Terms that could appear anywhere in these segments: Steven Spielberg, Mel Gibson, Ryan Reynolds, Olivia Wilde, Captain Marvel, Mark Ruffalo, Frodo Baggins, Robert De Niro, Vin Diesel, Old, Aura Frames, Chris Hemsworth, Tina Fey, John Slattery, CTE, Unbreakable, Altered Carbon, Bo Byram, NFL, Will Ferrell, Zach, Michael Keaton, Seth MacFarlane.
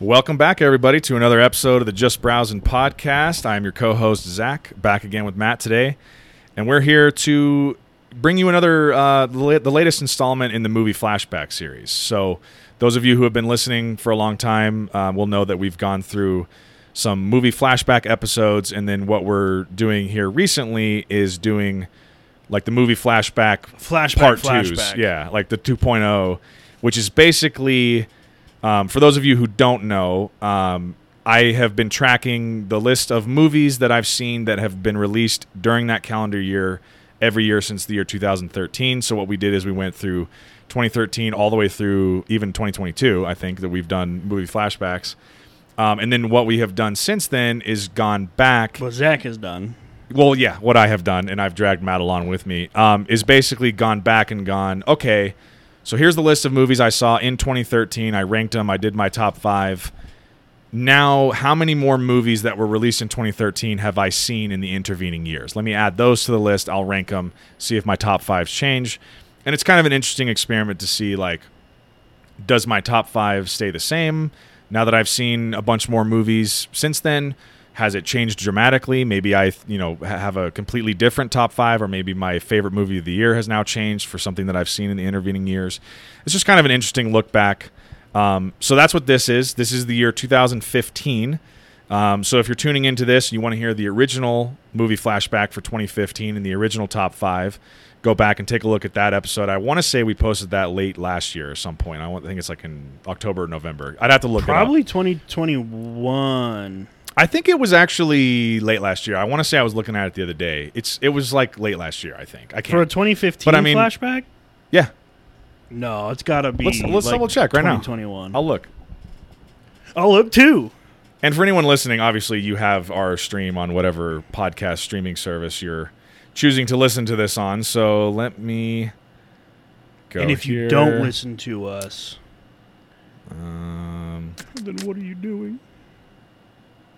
Welcome back, everybody, to another episode of the Just Browsing Podcast. I'm your co-host, Zach, back again with Matt today. And we're here to bring you another, the latest installment in the movie flashback series. So those of you who have been listening for a long time will know that we've gone through some movie flashback episodes. And then what we're doing here recently is doing like the movie flashback part twos. Yeah, like the 2.0, which is basically... for those of you who don't know, I have been tracking the list of movies that I've seen that have been released during that calendar year every year since the year 2013. So what we did is we went through 2013 all the way through even 2022, I think, that we've done movie flashbacks. And then what we have done since then is gone back. What Zach has done. Well, yeah, what I have done, and I've dragged Matt along with me, is basically gone back and gone, okay, so here's the list of movies I saw in 2013. I ranked them. I did my top five. Now, how many more movies that were released in 2013 have I seen in the intervening years? Let me add those to the list. I'll rank them, see if my top fives change. And it's kind of an interesting experiment to see, like, does my top five stay the same? Now that I've seen a bunch more movies since then, has it changed dramatically? Maybe I, have a completely different top five, or maybe my favorite movie of the year has now changed for something that I've seen in the intervening years. It's just kind of an interesting look back. So that's what this is. This is the year 2015. So if you're tuning into this and you want to hear the original movie flashback for 2015 and the original top five, go back and take a look at that episode. I want to say we posted that late last year at some point. I think it's like in October or November. I'd have to look it up. Probably 2021. I think it was actually late last year. I want to say I was looking at it the other day. It was like late last year, I think. I can't, for a 2015 flashback? Yeah. No, it's got to be. Let's double check right now. 2021. I'll look too. And for anyone listening, obviously you have our stream on whatever podcast streaming service you're choosing to listen to this on. So let me go. And if you don't listen to us, then what are you doing?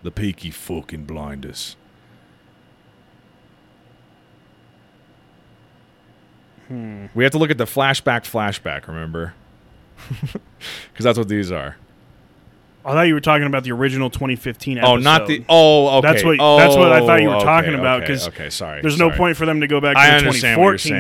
The Peaky fucking Blinders. We have to look at the flashback, remember? Because that's what these are. I thought you were talking about the original 2015 episode. Oh, not the... Oh, okay. That's what I thought you were talking about, because there's no point for them to go back to the 2014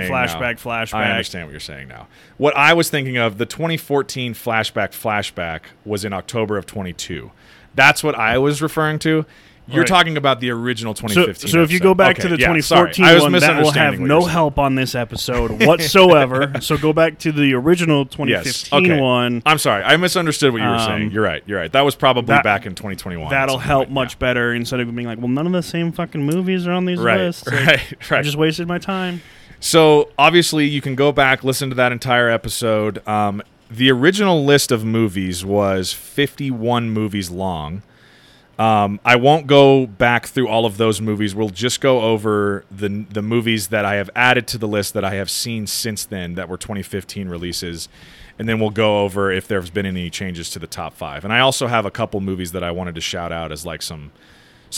flashback. I understand what you're saying now. What I was thinking of, the 2014 flashback was in October of 22. That's what I was referring to. You're talking about the original 2015 So if you go back to the 2014 one, that will have no help on this episode whatsoever. So go back to the original 2015 one. I'm sorry. I misunderstood what you were saying. You're right. That was probably back in 2021. That'll help much better instead of being like, well, none of the same fucking movies are on these lists. Right. I just wasted my time. So obviously you can go back, listen to that entire episode. The original list of movies was 51 movies long. I won't go back through all of those movies. We'll just go over the movies that I have added to the list that I have seen since then that were 2015 releases, and then we'll go over if there's been any changes to the top five. And I also have a couple movies that I wanted to shout out as like some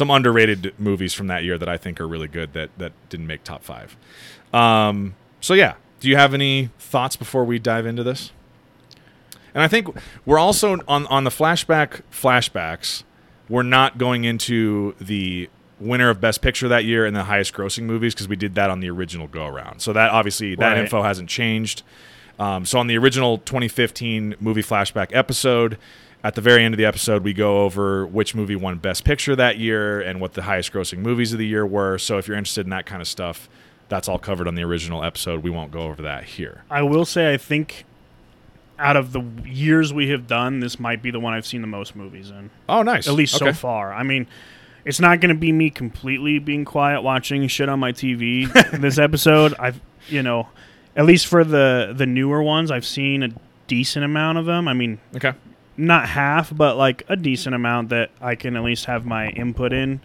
underrated movies from that year that I think are really good that didn't make top five. So yeah, do you have any thoughts before we dive into this? And I think we're also on the flashbacks, we're not going into the winner of Best Picture that year and the highest grossing movies because we did that on the original go-around. So that obviously, that info hasn't changed. So on the original 2015 movie flashback episode, at the very end of the episode, we go over which movie won Best Picture that year and what the highest grossing movies of the year were. So if you're interested in that kind of stuff, that's all covered on the original episode. We won't go over that here. I will say I think... out of the years we have done, this might be the one I've seen the most movies in. Oh, nice. At least so far. I mean, it's not going to be me completely being quiet watching shit on my TV this episode. I've, at least for the newer ones, I've seen a decent amount of them. I mean, not half, but like a decent amount that I can at least have my input in.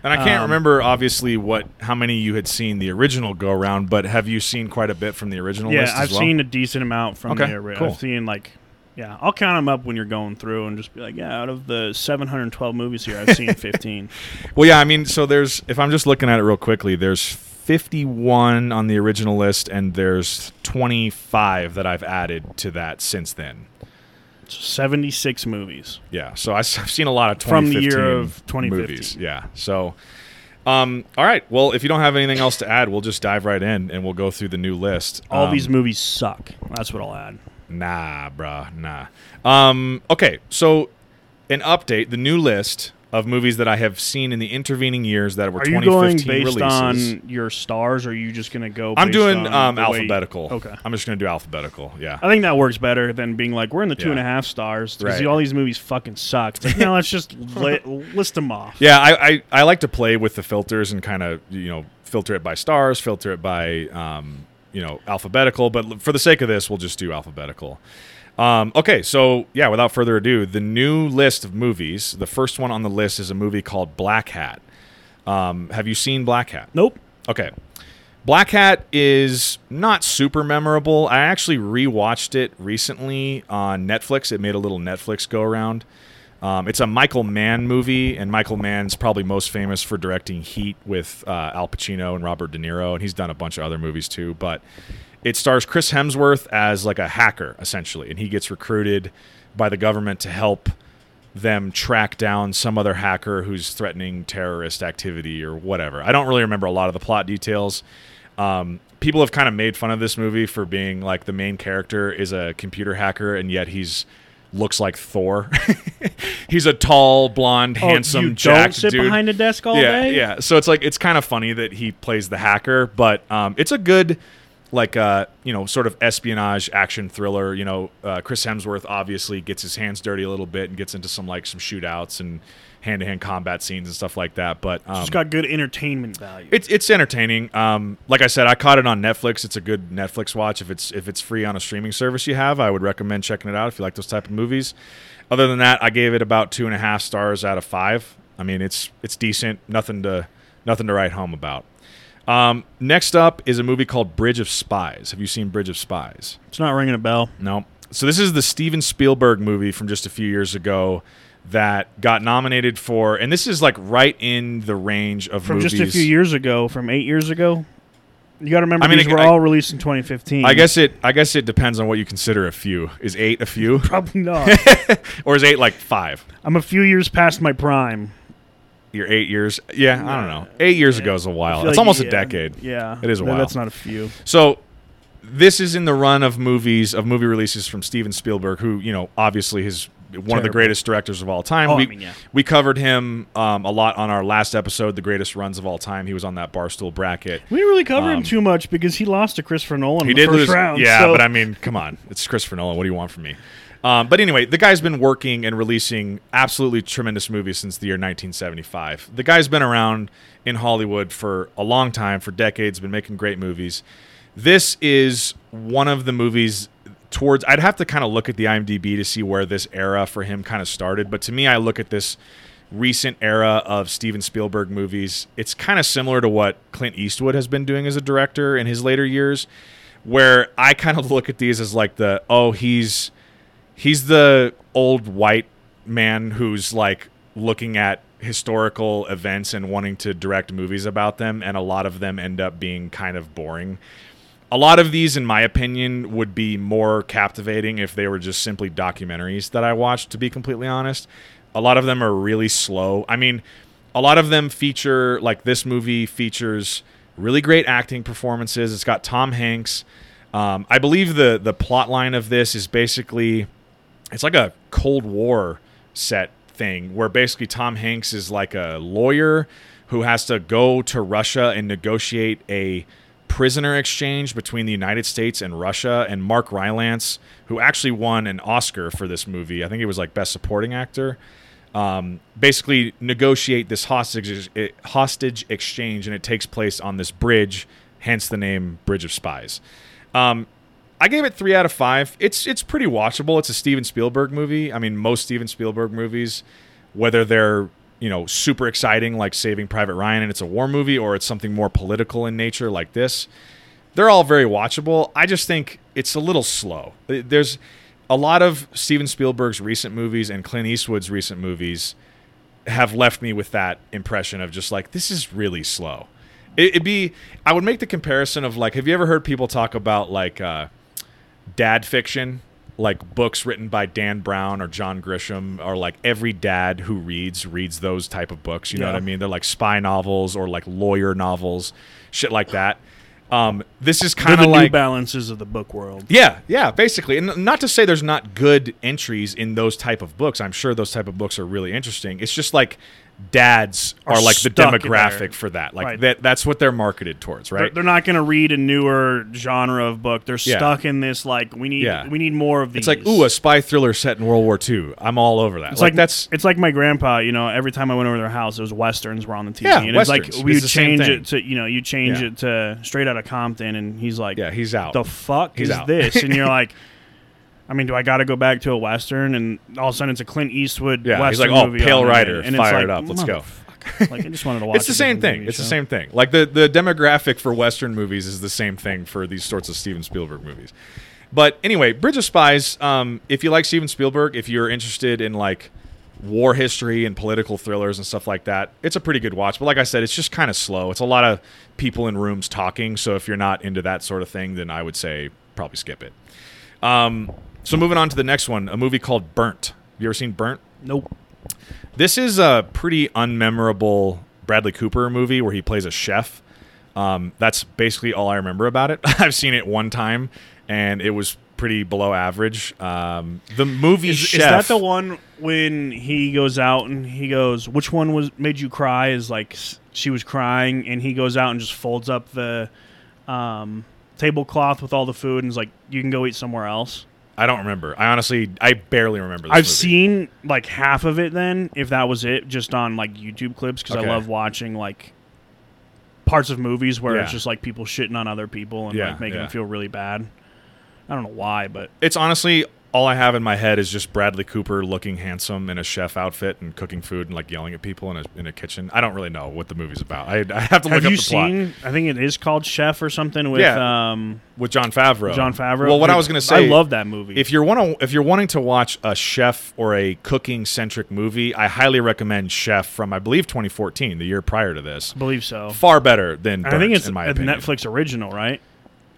And I can't remember, obviously, how many you had seen the original go-around, but have you seen quite a bit from the original list as well? Yeah, I've seen a decent amount from the original. Cool. I've seen, I'll count them up when you're going through and just be like, out of the 712 movies here, I've seen 15. Well, yeah, I mean, so there's, if I'm just looking at it real quickly, there's 51 on the original list, and there's 25 that I've added to that since then. 76 movies. Yeah, so I've seen a lot of 2015 from the year of 2015 movies. Yeah, so all right. Well, if you don't have anything else to add, we'll just dive right in and we'll go through the new list. All these movies suck. That's what I'll add. Nah, bruh, nah. Okay, so an update: the new list of movies that I have seen in the intervening years that were 2015 releases. Are you going based on your stars, or are you just going to go based on... I'm doing alphabetical. Okay. I'm just going to do alphabetical, yeah. I think that works better than being like, we're in the 2.5 stars, because all these movies fucking suck. Like, no, let's just list them off. Yeah, I like to play with the filters and kind of, filter it by stars, filter it by, alphabetical. But for the sake of this, we'll just do alphabetical. Okay, so, yeah, without further ado, the new list of movies, the first one on the list is a movie called Black Hat. Have you seen Black Hat? Nope. Okay. Black Hat is not super memorable. I actually rewatched it recently on Netflix. It made a little Netflix go-around. It's a Michael Mann movie, and Michael Mann's probably most famous for directing Heat with Al Pacino and Robert De Niro, and he's done a bunch of other movies too, but... It stars Chris Hemsworth as like a hacker, essentially, and he gets recruited by the government to help them track down some other hacker who's threatening terrorist activity or whatever. I don't really remember a lot of the plot details. People have kind of made fun of this movie for being like the main character is a computer hacker, and yet looks like Thor. He's a tall, blonde, handsome, jacked dude. Don't sit behind a desk all day? Yeah, so it's like it's kind of funny that he plays the hacker, but it's a good... like sort of espionage action thriller. Chris Hemsworth obviously gets his hands dirty a little bit and gets into some shootouts and hand-to-hand combat scenes and stuff like that. But it's got good entertainment value. It's entertaining. Like I said, I caught it on Netflix. It's a good Netflix watch. If it's free on a streaming service you have, I would recommend checking it out if you like those type of movies. Other than that, I gave it about 2.5 stars out of 5. I mean, it's decent. Nothing to write home about. Next up is a movie called Bridge of Spies. Have you seen Bridge of Spies? It's not ringing a bell. No. So this is the Steven Spielberg movie from just a few years ago that got nominated for, and this is like right in the range of movies. From just a few years ago, from 8 years ago? You got to remember these were all released in 2015. I guess it depends on what you consider a few. Is 8 a few? Probably not. Or is 8 like 5? I'm a few years past my prime. Your 8 years, yeah, I don't know. 8 years ago is a while. It's like almost a decade. Yeah, it is a while. That's not a few. So this is in the run of movie releases from Steven Spielberg, who obviously is one of the greatest directors of all time. We covered him a lot on our last episode, the greatest runs of all time. He was on that Barstool bracket. We didn't really cover him too much because he lost to Christopher Nolan. He did lose, round, yeah. So. But I mean, come on, it's Christopher Nolan. What do you want from me? But anyway, the guy's been working and releasing absolutely tremendous movies since the year 1975. The guy's been around in Hollywood for a long time, for decades, been making great movies. This is one of the movies towards... I'd have to kind of look at the IMDb to see where this era for him kind of started. But to me, I look at this recent era of Steven Spielberg movies. It's kind of similar to what Clint Eastwood has been doing as a director in his later years, where I kind of look at these as like He's the old white man who's like looking at historical events and wanting to direct movies about them, and a lot of them end up being kind of boring. A lot of these, in my opinion, would be more captivating if they were just simply documentaries that I watched, to be completely honest. A lot of them are really slow. I mean, a lot of them feature, like this movie features really great acting performances. It's got Tom Hanks. I believe the plot line of this is basically... It's like a Cold War set thing where basically Tom Hanks is like a lawyer who has to go to Russia and negotiate a prisoner exchange between the United States and Russia. And Mark Rylance, who actually won an Oscar for this movie, I think it was like Best Supporting Actor, basically negotiate this hostage exchange, and it takes place on this bridge, hence the name Bridge of Spies. I gave it 3 out of 5. It's pretty watchable. It's a Steven Spielberg movie. I mean, most Steven Spielberg movies, whether they're, super exciting like Saving Private Ryan and it's a war movie, or it's something more political in nature like this, they're all very watchable. I just think it's a little slow. There's a lot of Steven Spielberg's recent movies and Clint Eastwood's recent movies have left me with that impression of just like, this is really slow. I would make the comparison of like, have you ever heard people talk about like dad fiction? like books written by Dan Brown or John Grisham, or like every dad who reads those type of books. You know what I mean? They're like spy novels or like lawyer novels, shit like that. This is kind of like New Balances of the book world. Yeah, basically. And not to say there's not good entries in those type of books. I'm sure those type of books are really interesting. It's just like dads are like the demographic for that. Like that's what they're marketed towards, right? They're not going to read a newer genre of book. They're stuck in this like we need more of these. It's like, ooh, a spy thriller set in World War II. I'm all over that. It's like that's it's like my grandpa, you know, every time I went over to their house, it was westerns were on the TV. Yeah, and it's like we change it to, you know, you change it to Straight Outta Compton, and he's like, yeah, he's out. The fuck is this? And you're like, I mean, do I got to go back to a western? And all of a sudden, it's a Clint Eastwood western movie. He's like, oh, Pale Rider, and fire it up, let's go. Like, I just wanted to watch. It's the same thing. It's the same thing. Like the demographic for western movies is the same thing for these sorts of Steven Spielberg movies. But anyway, Bridge of Spies. If you like Steven Spielberg, if you're interested in like war history and political thrillers and stuff like that, it's a pretty good watch. But like I said, it's just kind of slow. It's a lot of people in rooms talking. So if you're not into that sort of thing, then I would say probably skip it. So moving on to the next one, a movie called Burnt. Have you ever seen Burnt? Nope. This is a pretty unmemorable Bradley Cooper movie where he plays a chef. That's basically all I remember about it. I've seen it one time, and it was pretty below average. The movie Chef. Is that the one when he goes out and he goes, which one was made you cry? Is like she was crying, and he goes out and just folds up the tablecloth with all the food and is like, you can go eat somewhere else. I don't remember. I barely remember this movie. I've seen like half of it then, if that was it, just on like YouTube clips, because I love watching like parts of movies where it's just like people shitting on other people and like making them feel really bad. I don't know why, but... It's honestly, all I have in my head is just Bradley Cooper looking handsome in a chef outfit and cooking food and like yelling at people in a kitchen. I don't really know what the movie's about. I have to look up the plot. Have you seen, I think it is called Chef or something with... Yeah. With Jon Favreau. Well, what I was going to say... I love that movie. If you're wanting to watch a chef or a cooking-centric movie, I highly recommend Chef from, I believe, 2014, the year prior to this. I believe so. Far better than Burnt, I think it's in my opinion. It's a Netflix original, right?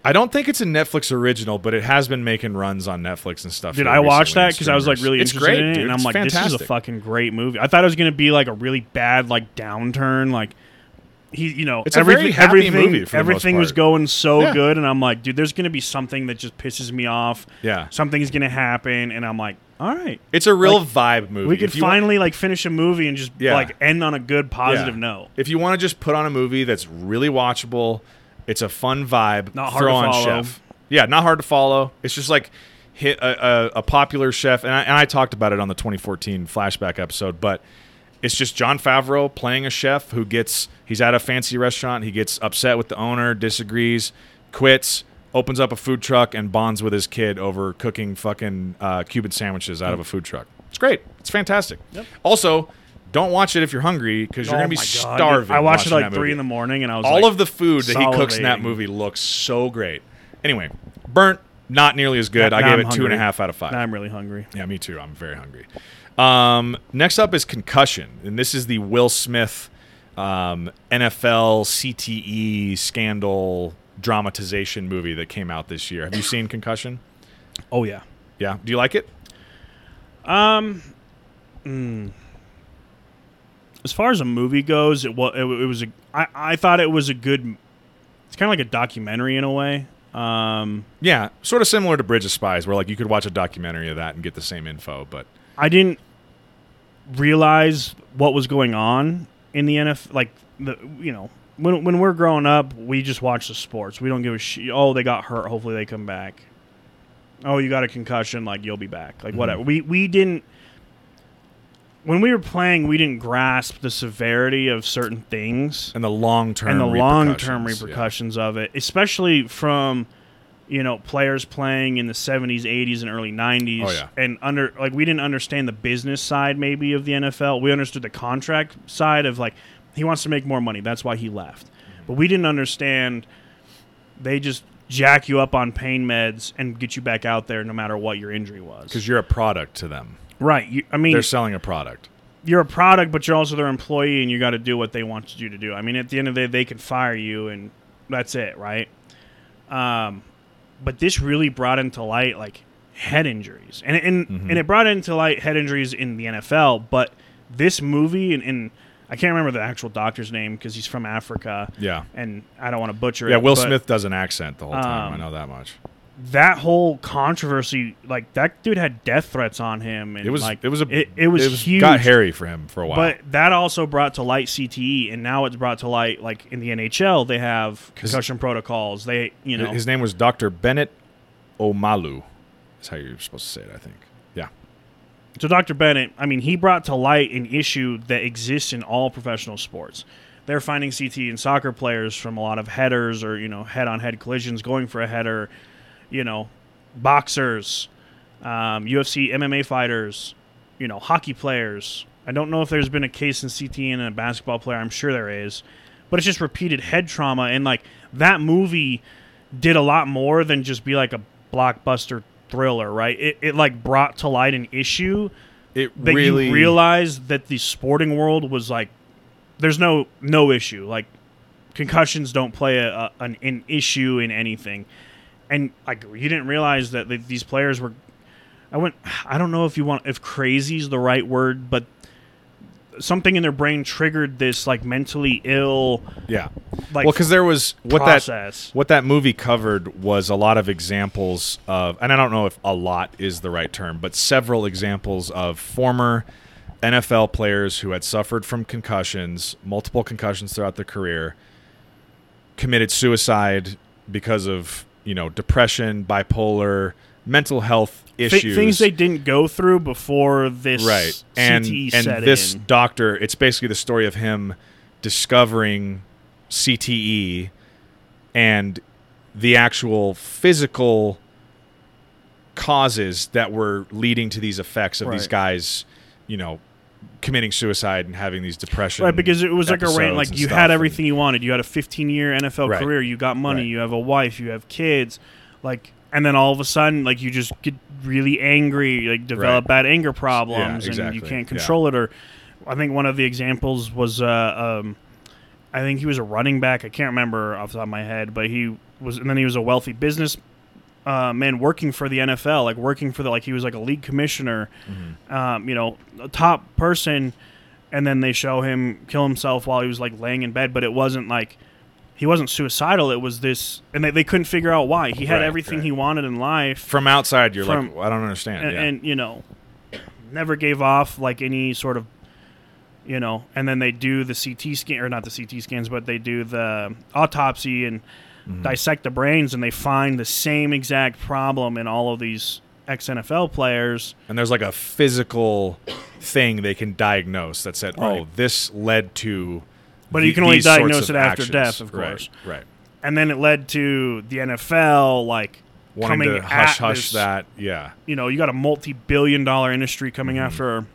I don't think it's a Netflix original, but it has been making runs on Netflix and stuff. Dude, I watched that because I was like really interested in it, and I'm like, this is a fucking great movie. I thought it was going to be like a really bad like downturn, like it's a very happy movie. Everything was going so good, and I'm like, dude, there's going to be something that just pisses me off. Yeah, something's going to happen, and I'm like, all right, it's a real vibe movie. We could finally like finish a movie and just like end on a good positive note. If you want to just put on a movie that's really watchable. It's a fun vibe. Not hard to follow. Chef. Yeah, not hard to follow. It's just like hit a popular chef. And I talked about it on the 2014 flashback episode, but it's just Jon Favreau playing a chef who he's at a fancy restaurant. He gets upset with the owner, disagrees, quits, opens up a food truck, and bonds with his kid over cooking fucking Cuban sandwiches out of a food truck. It's great. It's fantastic. Yep. Also, don't watch it if you're hungry because you're going to be starving. God. I watched it like 3 in the morning and I was all like, all of the food that he cooks in that movie looks so great. Anyway, Burnt, not nearly as good. I gave it 2.5 out of 5. Now I'm really hungry. Yeah, me too. I'm very hungry. Next up is Concussion. And this is the Will Smith NFL CTE scandal dramatization movie that came out this year. Have you seen Concussion? Oh, yeah. Yeah. Do you like it? As far as a movie goes, I thought it was a good. It's kind of like a documentary in a way. Yeah, sort of similar to Bridge of Spies, where like you could watch a documentary of that and get the same info. But I didn't realize what was going on in the NFL. Like when we're growing up, we just watch the sports. We don't give a shit. Oh, they got hurt. Hopefully, they come back. Oh, you got a concussion. Like you'll be back. Like whatever. We didn't. When we were playing, we didn't grasp the severity of certain things and the long-term repercussions of it, especially from players playing in the 70s, 80s, and early 90s. Oh, yeah. And we didn't understand the business side maybe of the NFL. We understood the contract side of like he wants to make more money, that's why he left. But we didn't understand they just jack you up on pain meds and get you back out there no matter what your injury was because you're a product to them. Right. They're selling a product. You're a product, but you're also their employee, and you got to do what they want you to do. I mean, at the end of the day, they can fire you, and that's it, right? But this really brought into light, like, head injuries. And it brought into light head injuries in the NFL, but this movie, and I can't remember the actual doctor's name because he's from Africa. Yeah. And I don't want to butcher it. Yeah, Will Smith does an accent the whole time. I know that much. That whole controversy, like, that dude had death threats on him. And it was huge. It got hairy for him for a while. But that also brought to light CTE, and now it's brought to light, like, in the NHL, they have concussion protocols. His name was Dr. Bennett Omalu. That's how you're supposed to say it, I think. Yeah. So Dr. Bennett, I mean, he brought to light an issue that exists in all professional sports. They're finding CTE in soccer players from a lot of headers or, head-on-head collisions, going for a header, boxers, UFC MMA fighters, hockey players. I don't know if there's been a case in CTE in a basketball player. I'm sure there is. But it's just repeated head trauma. And, like, that movie did a lot more than just be, like, a blockbuster thriller, right? It like, brought to light an issue that really... you realized that the sporting world was, like, there's no issue. Like, concussions don't play an issue in anything. And, like, you didn't realize that these players were – I don't know if crazy is the right word, but something in their brain triggered this, like, mentally ill – yeah. Like, well, because there was – what that movie covered was a lot of examples of – and I don't know if a lot is the right term, but several examples of former NFL players who had suffered from concussions, multiple concussions throughout their career, committed suicide because of – depression, bipolar, mental health issues. Things they didn't go through before this right. And, CTE set in. And this doctor, it's basically the story of him discovering CTE and the actual physical causes that were leading to these effects of right. these guys, committing suicide and having these depression right, because it was like a rain, like you had everything you wanted. You had a 15-year NFL right. career. You got money. Right. You have a wife. You have kids. Like, and then all of a sudden, like, you just get really angry, like develop right. bad anger problems, yeah, exactly. and you can't control yeah. it. Or I think one of the examples was, I think he was a running back. I can't remember off the top of my head, but he was, and then he was a wealthy businessman. Man working for the NFL, like working for he was like a league commissioner, a top person, and then they show him kill himself while he was like laying in bed, but it wasn't like he wasn't suicidal. It was this, and they couldn't figure out why. He had right, everything right. he wanted in life. From outside, you're like, well, I don't understand. And, yeah. and never gave off like any sort of, and then they do the CT scan, or not the CT scans, but they do the autopsy and dissect the brains, and they find the same exact problem in all of these ex-NFL players. And there's like a physical thing they can diagnose that said, right. oh, this led to but you can only diagnose it after actions. Death, of course. Right. And then it led to the NFL, like, wanting coming to hush that. Yeah. You got a multi-billion dollar industry coming after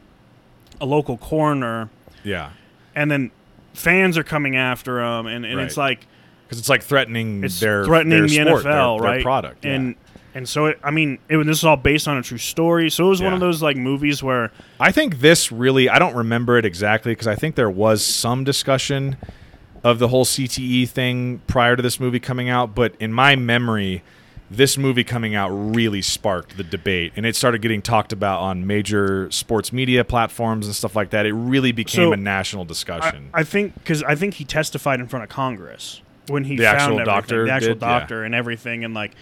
a local coroner. Yeah. And then fans are coming after him, and right. it's like... Because it's like threatening their the sport, NFL, their right? product, yeah. and so it, I mean, this is all based on a true story. So it was yeah. one of those like movies where I think this really I don't remember it exactly because I think there was some discussion of the whole CTE thing prior to this movie coming out, but in my memory, this movie coming out really sparked the debate, and it started getting talked about on major sports media platforms and stuff like that. It really became a national discussion. I think because I think he testified in front of Congress. When he found the actual doctor and everything, and like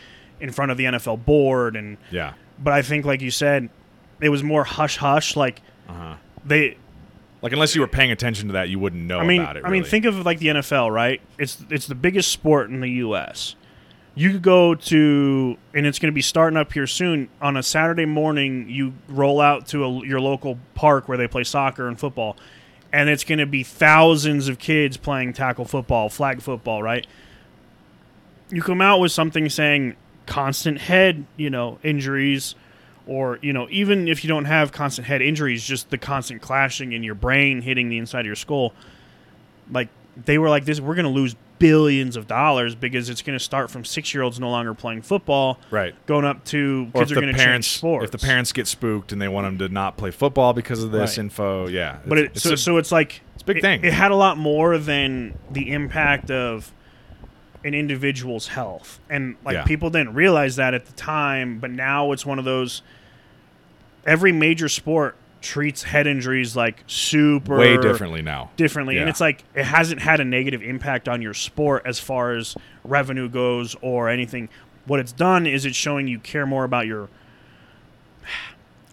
in front of the NFL board, and yeah. But I think, like you said, it was more hush hush. Like they, like unless you were paying attention to that, you wouldn't know about it. Really. I mean, think of like the NFL, right? It's the biggest sport in the U.S. You could go to, and it's going to be starting up here soon. On a Saturday morning, you roll out to your local park where they play soccer and football. And it's going to be thousands of kids playing tackle football, flag football, right? You come out with something saying constant head, injuries, or, even if you don't have constant head injuries, just the constant clashing in your brain hitting the inside of your skull. Like, they were like, this, we're going to lose billions of dollars because it's going to start from 6-year-olds no longer playing football, right? Going up to kids are going to change sports. If the parents get spooked and they want them to not play football because of this right. info, yeah. But it's like it's a big thing. It had a lot more than the impact of an individual's health. And like people didn't realize that at the time, but now it's one of those, every major sport treats head injuries like super way differently now. Differently. Yeah. And it's like it hasn't had a negative impact on your sport as far as revenue goes or anything. What it's done is it's showing you care more about your,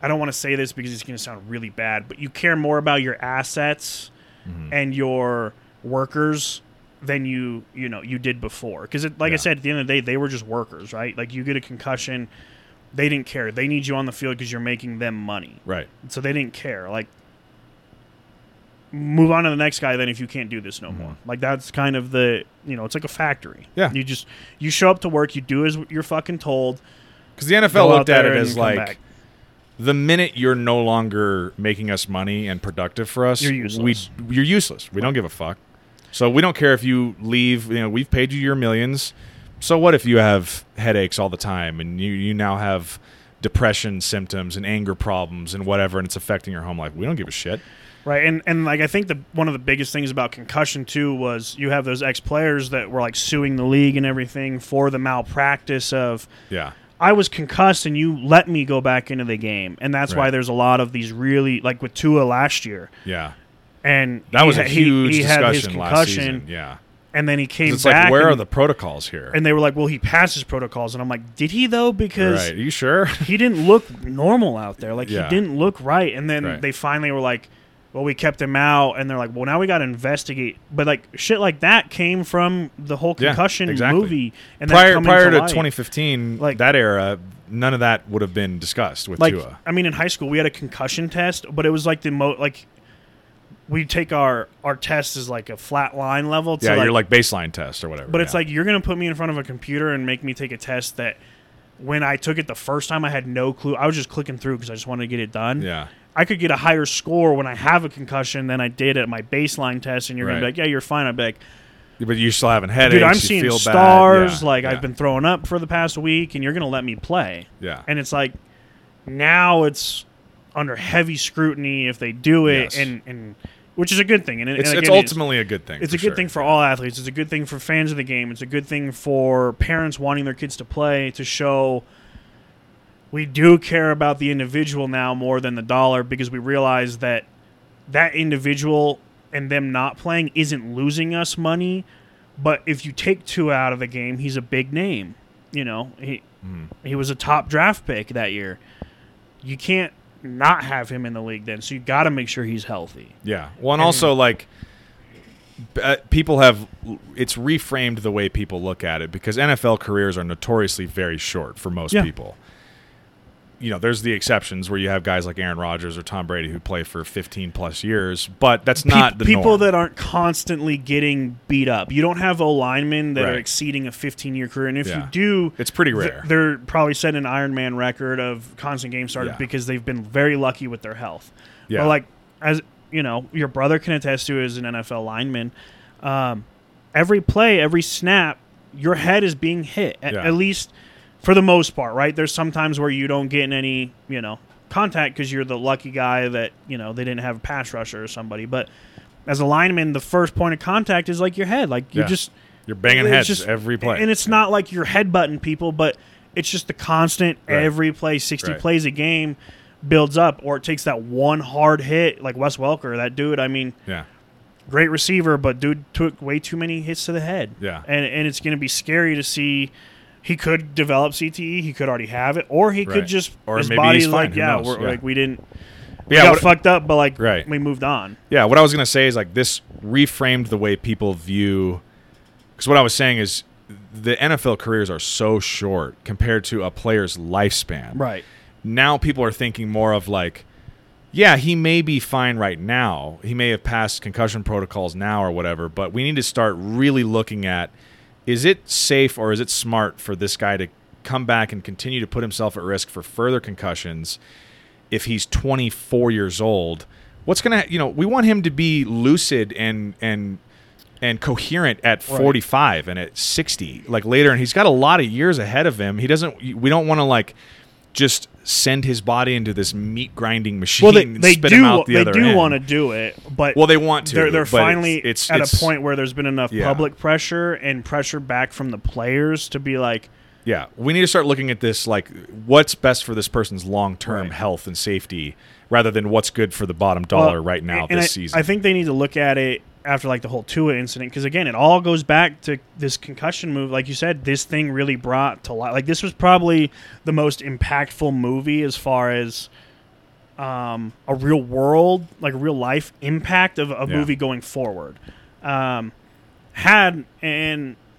I don't want to say this because it's going to sound really bad, but you care more about your assets and your workers than you did before. Because like I said, at the end of the day, they were just workers, right? Like you get a concussion, they didn't care. They need you on the field because you're making them money. Right. So they didn't care. Like, move on to the next guy then if you can't do this no more. Like, that's kind of the, it's like a factory. Yeah. You show up to work, you do as you're fucking told. Because the NFL looked at it as like, the minute you're no longer making us money and productive for us, you're useless. We don't give a fuck. So we don't care if you leave. We've paid you your millions. So what if you have headaches all the time and you now have depression symptoms and anger problems and whatever, and it's affecting your home life? We don't give a shit. Right. And like I think one of the biggest things about concussion too was you have those ex-players that were like suing the league and everything for the malpractice of I was concussed and you let me go back into the game. And that's why there's a lot of these really, like with Tua last year. Yeah. And that was a huge discussion had his last season. Yeah. And then he came it's back. It's like, where are the protocols here? And they were like, well, he passed his protocols. And I'm like, did he, though? Because right. Are you sure? He didn't look normal out there. Like, he didn't look right. And then they finally were like, well, we kept him out. And they're like, well, now we got to investigate. But, like, shit like that came from the whole concussion movie. And prior to 2015, like, that era, none of that would have been discussed with like, Tua. I mean, in high school, we had a concussion test. But it was like the most, like... We take our test as like a flat line level. To like, you're like baseline test or whatever. But it's like you're going to put me in front of a computer and make me take a test that when I took it the first time, I had no clue. I was just clicking through because I just wanted to get it done. Yeah, I could get a higher score when I have a concussion than I did at my baseline test. And you're going to be like, yeah, you're fine. I'd be like, but you're still having headaches. Dude, I'm seeing feel stars. Yeah. Like I've been throwing up for the past week and you're going to let me play. Yeah. And it's like now it's under heavy scrutiny if they do it. Yes. And which is a good thing. And it's, again, it's ultimately a good thing. It's a good thing for all athletes. It's a good thing for fans of the game. It's a good thing for parents wanting their kids to play to show we do care about the individual now more than the dollar because we realize that that individual and them not playing isn't losing us money. But if you take Tua out of the game, he's a big name. He was a top draft pick that year. You can't not have him in the league then, so you got to make sure he's healthy. Yeah. Well, and also, like, people have – it's reframed the way people look at it because NFL careers are notoriously very short for most people. There's the exceptions where you have guys like Aaron Rodgers or Tom Brady who play for 15-plus years, but that's not the norm. People that aren't constantly getting beat up. You don't have O-linemen that are exceeding a 15-year career, and if you do... It's pretty rare. They're probably setting an Ironman record of constant game started because they've been very lucky with their health. Yeah. But, like, as you know, your brother can attest to as an NFL lineman, every play, every snap, your head is being hit, at least... For the most part, right? There's sometimes where you don't get in any, contact because you're the lucky guy that, they didn't have a pass rusher or somebody. But as a lineman, the first point of contact is like your head. Like you're just... You're banging heads every play. And it's not like you're headbutting people, but it's just the constant every play, 60 plays a game builds up. Or it takes that one hard hit, like Wes Welker, that dude, I mean... Yeah. Great receiver, but dude took way too many hits to the head. Yeah. And it's going to be scary to see... He could develop CTE. He could already have it, or he could just or his maybe body's like, like we didn't, we got fucked up, but like we moved on. Yeah, what I was gonna say is like this reframed the way people view, because what I was saying is the NFL careers are so short compared to a player's lifespan. Right now, people are thinking more of like, yeah, he may be fine right now. He may have passed concussion protocols now or whatever, but we need to start really looking at. Is it safe or is it smart for this guy to come back and continue to put himself at risk for further concussions if he's 24 years old? What's going to, we want him to be lucid and coherent at 45 and at 60, like later. And he's got a lot of years ahead of him. We don't want to like just send his body into this meat grinding machine and spit him out the other end. They do want to do it, but they're finally at a point where there's been enough public pressure and pressure back from the players to be like, yeah, we need to start looking at this like what's best for this person's long-term health and safety rather than what's good for the bottom dollar right now this season. I think they need to look at it after like the whole Tua incident because, again, it all goes back to this concussion move. Like you said, this thing really brought to life. Like this was probably the most impactful movie as far as a real-world, like real-life impact of a movie going forward. You know,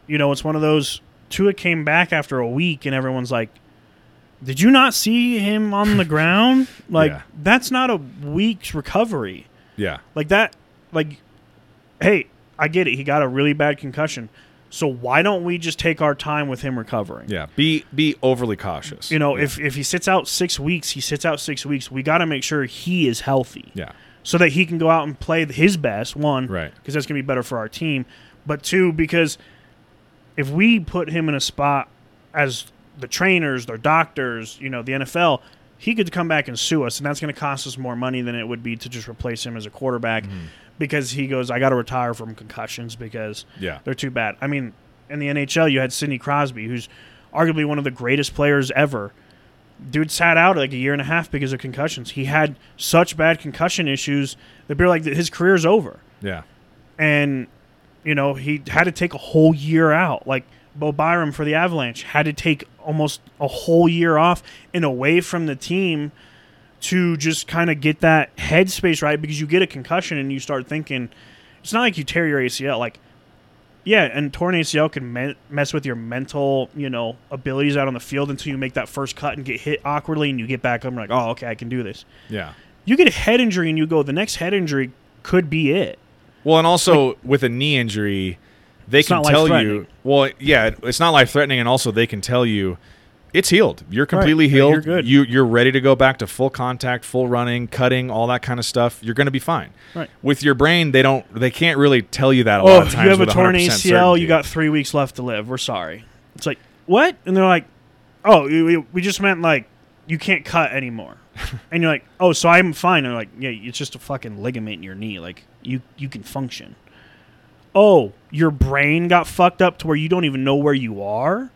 it's one of those – Tua came back after a week, and everyone's like, did you not see him on the ground? Like, that's not a week's recovery. Yeah. Like, that, like, hey, I get it. He got a really bad concussion. So why don't we just take our time with him recovering? Yeah. Be overly cautious. You know, if he sits out 6 weeks, he sits out 6 weeks. We got to make sure he is healthy. Yeah. So that he can go out and play his best, one, because that's going to be better for our team, but two, because if we put him in a spot as the trainers, their doctors, you know, the NFL, he could come back and sue us, and that's going to cost us more money than it would be to just replace him as a quarterback because he goes, I got to retire from concussions because they're too bad. I mean, in the NHL, you had Sidney Crosby, who's arguably one of the greatest players ever. Dude sat out like a year and a half because of concussions. He had such bad concussion issues that they're like, his career's over. Yeah. And you know, he had to take a whole year out. Like, Bo Byram for the Avalanche had to take almost a whole year off and away from the team to just kind of get that headspace right because you get a concussion and you start thinking, it's not like you tear your ACL. Like, yeah, and torn ACL can mess with your mental, you know, abilities out on the field until you make that first cut and get hit awkwardly and you get back up and you're like, oh, okay, I can do this. Yeah. You get a head injury and you go, the next head injury could be it. Well, and also like, with a knee injury, they can tell you. Well, yeah, it's not life threatening, and also they can tell you it's healed. You're completely healed. Yeah, you're good. You're ready to go back to full contact, full running, cutting, all that kind of stuff. You're going to be fine. Right. With your brain, they can't really tell you that a lot of times. You have a torn ACL. Certainty. You got 3 weeks left to live. We're sorry. It's like what? And they're like, oh, we just meant like you can't cut anymore. And you're like, oh, so I'm fine. And they're like, yeah, it's just a fucking ligament in your knee. Like, you can function. Oh, your brain got fucked up to where you don't even know where you are?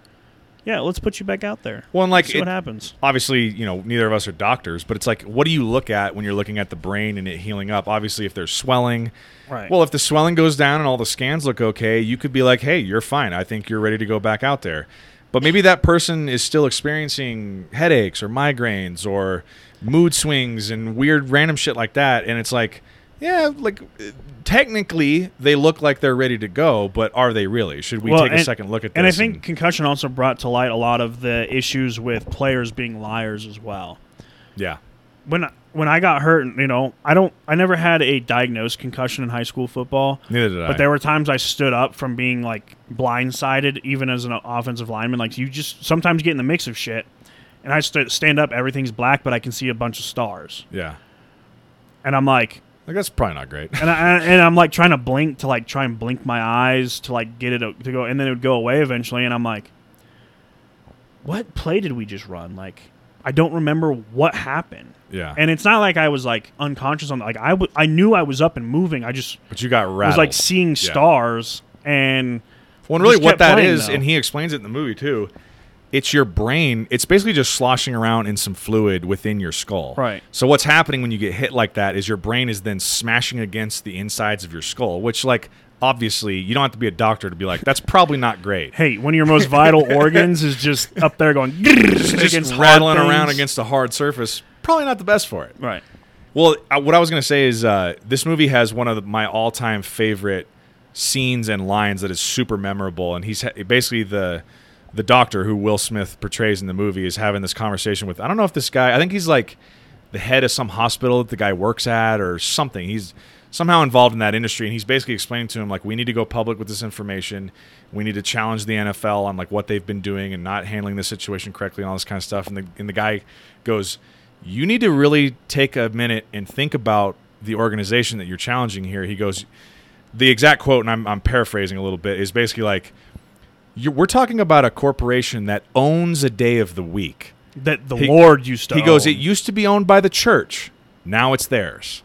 Yeah, let's put you back out there. Well, and like, see what happens. Obviously, you know, neither of us are doctors, but it's like, what do you look at when you're looking at the brain and it healing up? Obviously, if there's swelling. Right. Well, if the swelling goes down and all the scans look okay, you could be like, hey, you're fine. I think you're ready to go back out there. But maybe that person is still experiencing headaches or migraines or mood swings and weird random shit like that. And it's like, yeah, like technically they look like they're ready to go, but are they really? Should we take a second look at this? And I think concussion also brought to light a lot of the issues with players being liars as well. Yeah. When I got hurt, you know, I never had a diagnosed concussion in high school football. Neither did I. But there were times I stood up from being like blindsided, even as an offensive lineman. Like you just sometimes get in the mix of shit, and I stand up, everything's black, but I can see a bunch of stars. Yeah. And I'm like, that's probably not great. And I'm like trying to blink to like try and blink my eyes to like get it to go, and then it would go away eventually. And I'm like, what play did we just run? Like, I don't remember what happened. Yeah. And it's not like I was like unconscious on like I knew I was up and moving. I just But you got rattled. I was like seeing stars and well, and really what that is, and he explains it in the movie too. It's your brain. It's basically just sloshing around in some fluid within your skull. Right. So what's happening when you get hit like that is your brain is then smashing against the insides of your skull, which like obviously, you don't have to be a doctor to be like, that's probably not great. Hey, one of your most vital organs is just up there going... just rattling around against a hard surface. Probably not the best for it. Right. Well, what I was going to say is this movie has one of my all-time favorite scenes and lines that is super memorable. And he's basically the doctor who Will Smith portrays in the movie is having this conversation with... I don't know if this guy... I think he's like the head of some hospital that the guy works at or something. He's somehow involved in that industry, and he's basically explaining to him, like, we need to go public with this information. We need to challenge the NFL on, like, what they've been doing and not handling this situation correctly and all this kind of stuff. And the guy goes, you need to really take a minute and think about the organization that you're challenging here. He goes, the exact quote, and I'm paraphrasing a little bit, is basically like, we're talking about a corporation that owns a day of the week. That the Lord used to own. He goes, it used to be owned by the church. Now it's theirs.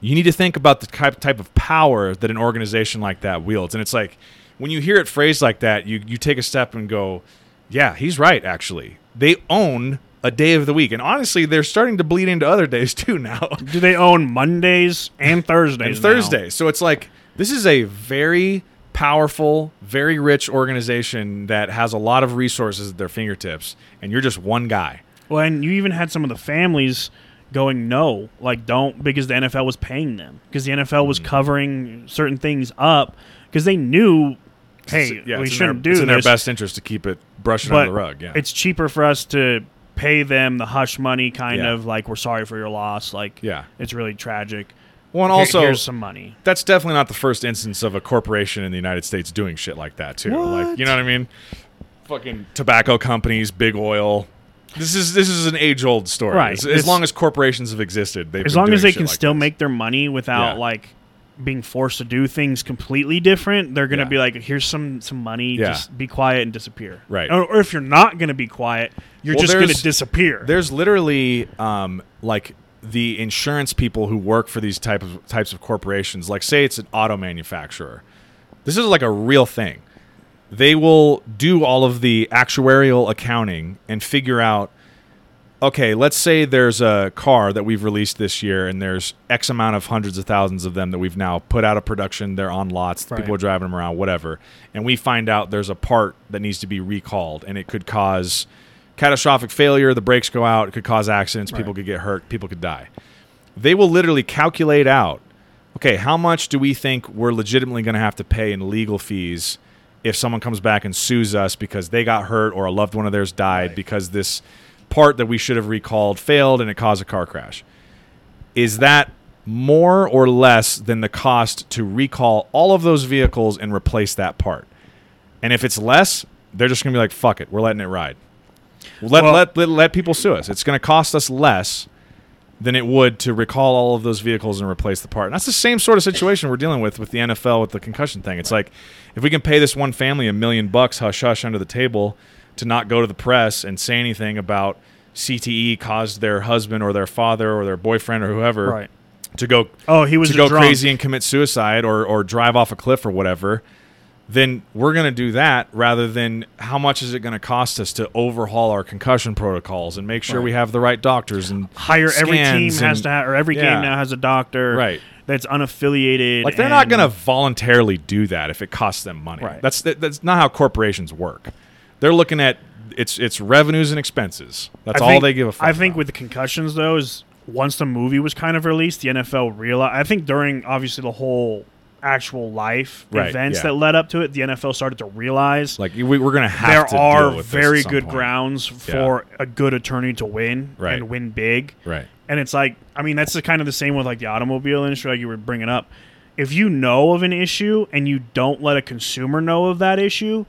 You need to think about the type of power that an organization like that wields. And it's like, when you hear it phrased like that, you take a step and go, yeah, he's right, actually. They own a day of the week. And honestly, they're starting to bleed into other days, too, now. Do they own Mondays and Thursdays and now? Thursdays. So it's like, this is a very powerful, very rich organization that has a lot of resources at their fingertips, and you're just one guy. Well, and you even had some of the families going, no, like, don't, because the NFL was paying them, because the NFL was covering certain things up, because they knew, hey, we shouldn't do this. It's in their best interest to keep it brushing under the rug. Yeah, it's cheaper for us to pay them the hush money, kind of like, we're sorry for your loss, like, yeah, it's really tragic. Well, and also, here's some money. That's definitely not the first instance of a corporation in the United States doing shit like that, too. What? Like, you know what I mean? Fucking tobacco companies, big oil. This is an age-old story. Right. As long as corporations have existed, they've been doing shit like this. As long as they can still make their money without, like, being forced to do things completely different, they're going to be like, here's some money, just be quiet and disappear. Right. Or if you're not going to be quiet, you're just going to disappear. There's literally, like, the insurance people who work for these types of corporations, like, say it's an auto manufacturer. This is like a real thing. They will do all of the actuarial accounting and figure out, okay, let's say there's a car that we've released this year and there's X amount of hundreds of thousands of them that we've now put out of production. They're on lots. Right. People are driving them around, whatever. And we find out there's a part that needs to be recalled, and it could cause catastrophic failure, the brakes go out, it could cause accidents, people could get hurt, people could die. They will literally calculate out, okay, how much do we think we're legitimately going to have to pay in legal fees if someone comes back and sues us because they got hurt or a loved one of theirs died because this part that we should have recalled failed and it caused a car crash. Is that more or less than the cost to recall all of those vehicles and replace that part? And if it's less, they're just going to be like, fuck it, we're letting it ride. Let people sue us. It's going to cost us less than it would to recall all of those vehicles and replace the part. And that's the same sort of situation we're dealing with the NFL, with the concussion thing. It's like, if we can pay this one family $1 million, hush hush under the table, to not go to the press and say anything about CTE caused their husband or their father or their boyfriend or whoever to go, he was crazy and commit suicide or drive off a cliff or whatever, then we're going to do that rather than how much is it going to cost us to overhaul our concussion protocols and make sure we have the right doctors and hire every team has to have, or every game now has a doctor that's unaffiliated. Like, they're not going to voluntarily do that if it costs them money. Right. That's not how corporations work. They're looking at its revenues and expenses. That's all they give a fuck about. I think with the concussions, though, is once the movie was kind of released, the NFL realized, I think during obviously the whole actual life events that led up to it, the NFL started to realize, like, we're going to have to deal with this. There are very good grounds for a good attorney to win and win big. Right. And it's like, I mean, that's kind of the same with, like, the automobile industry, like you were bringing up. If you know of an issue and you don't let a consumer know of that issue,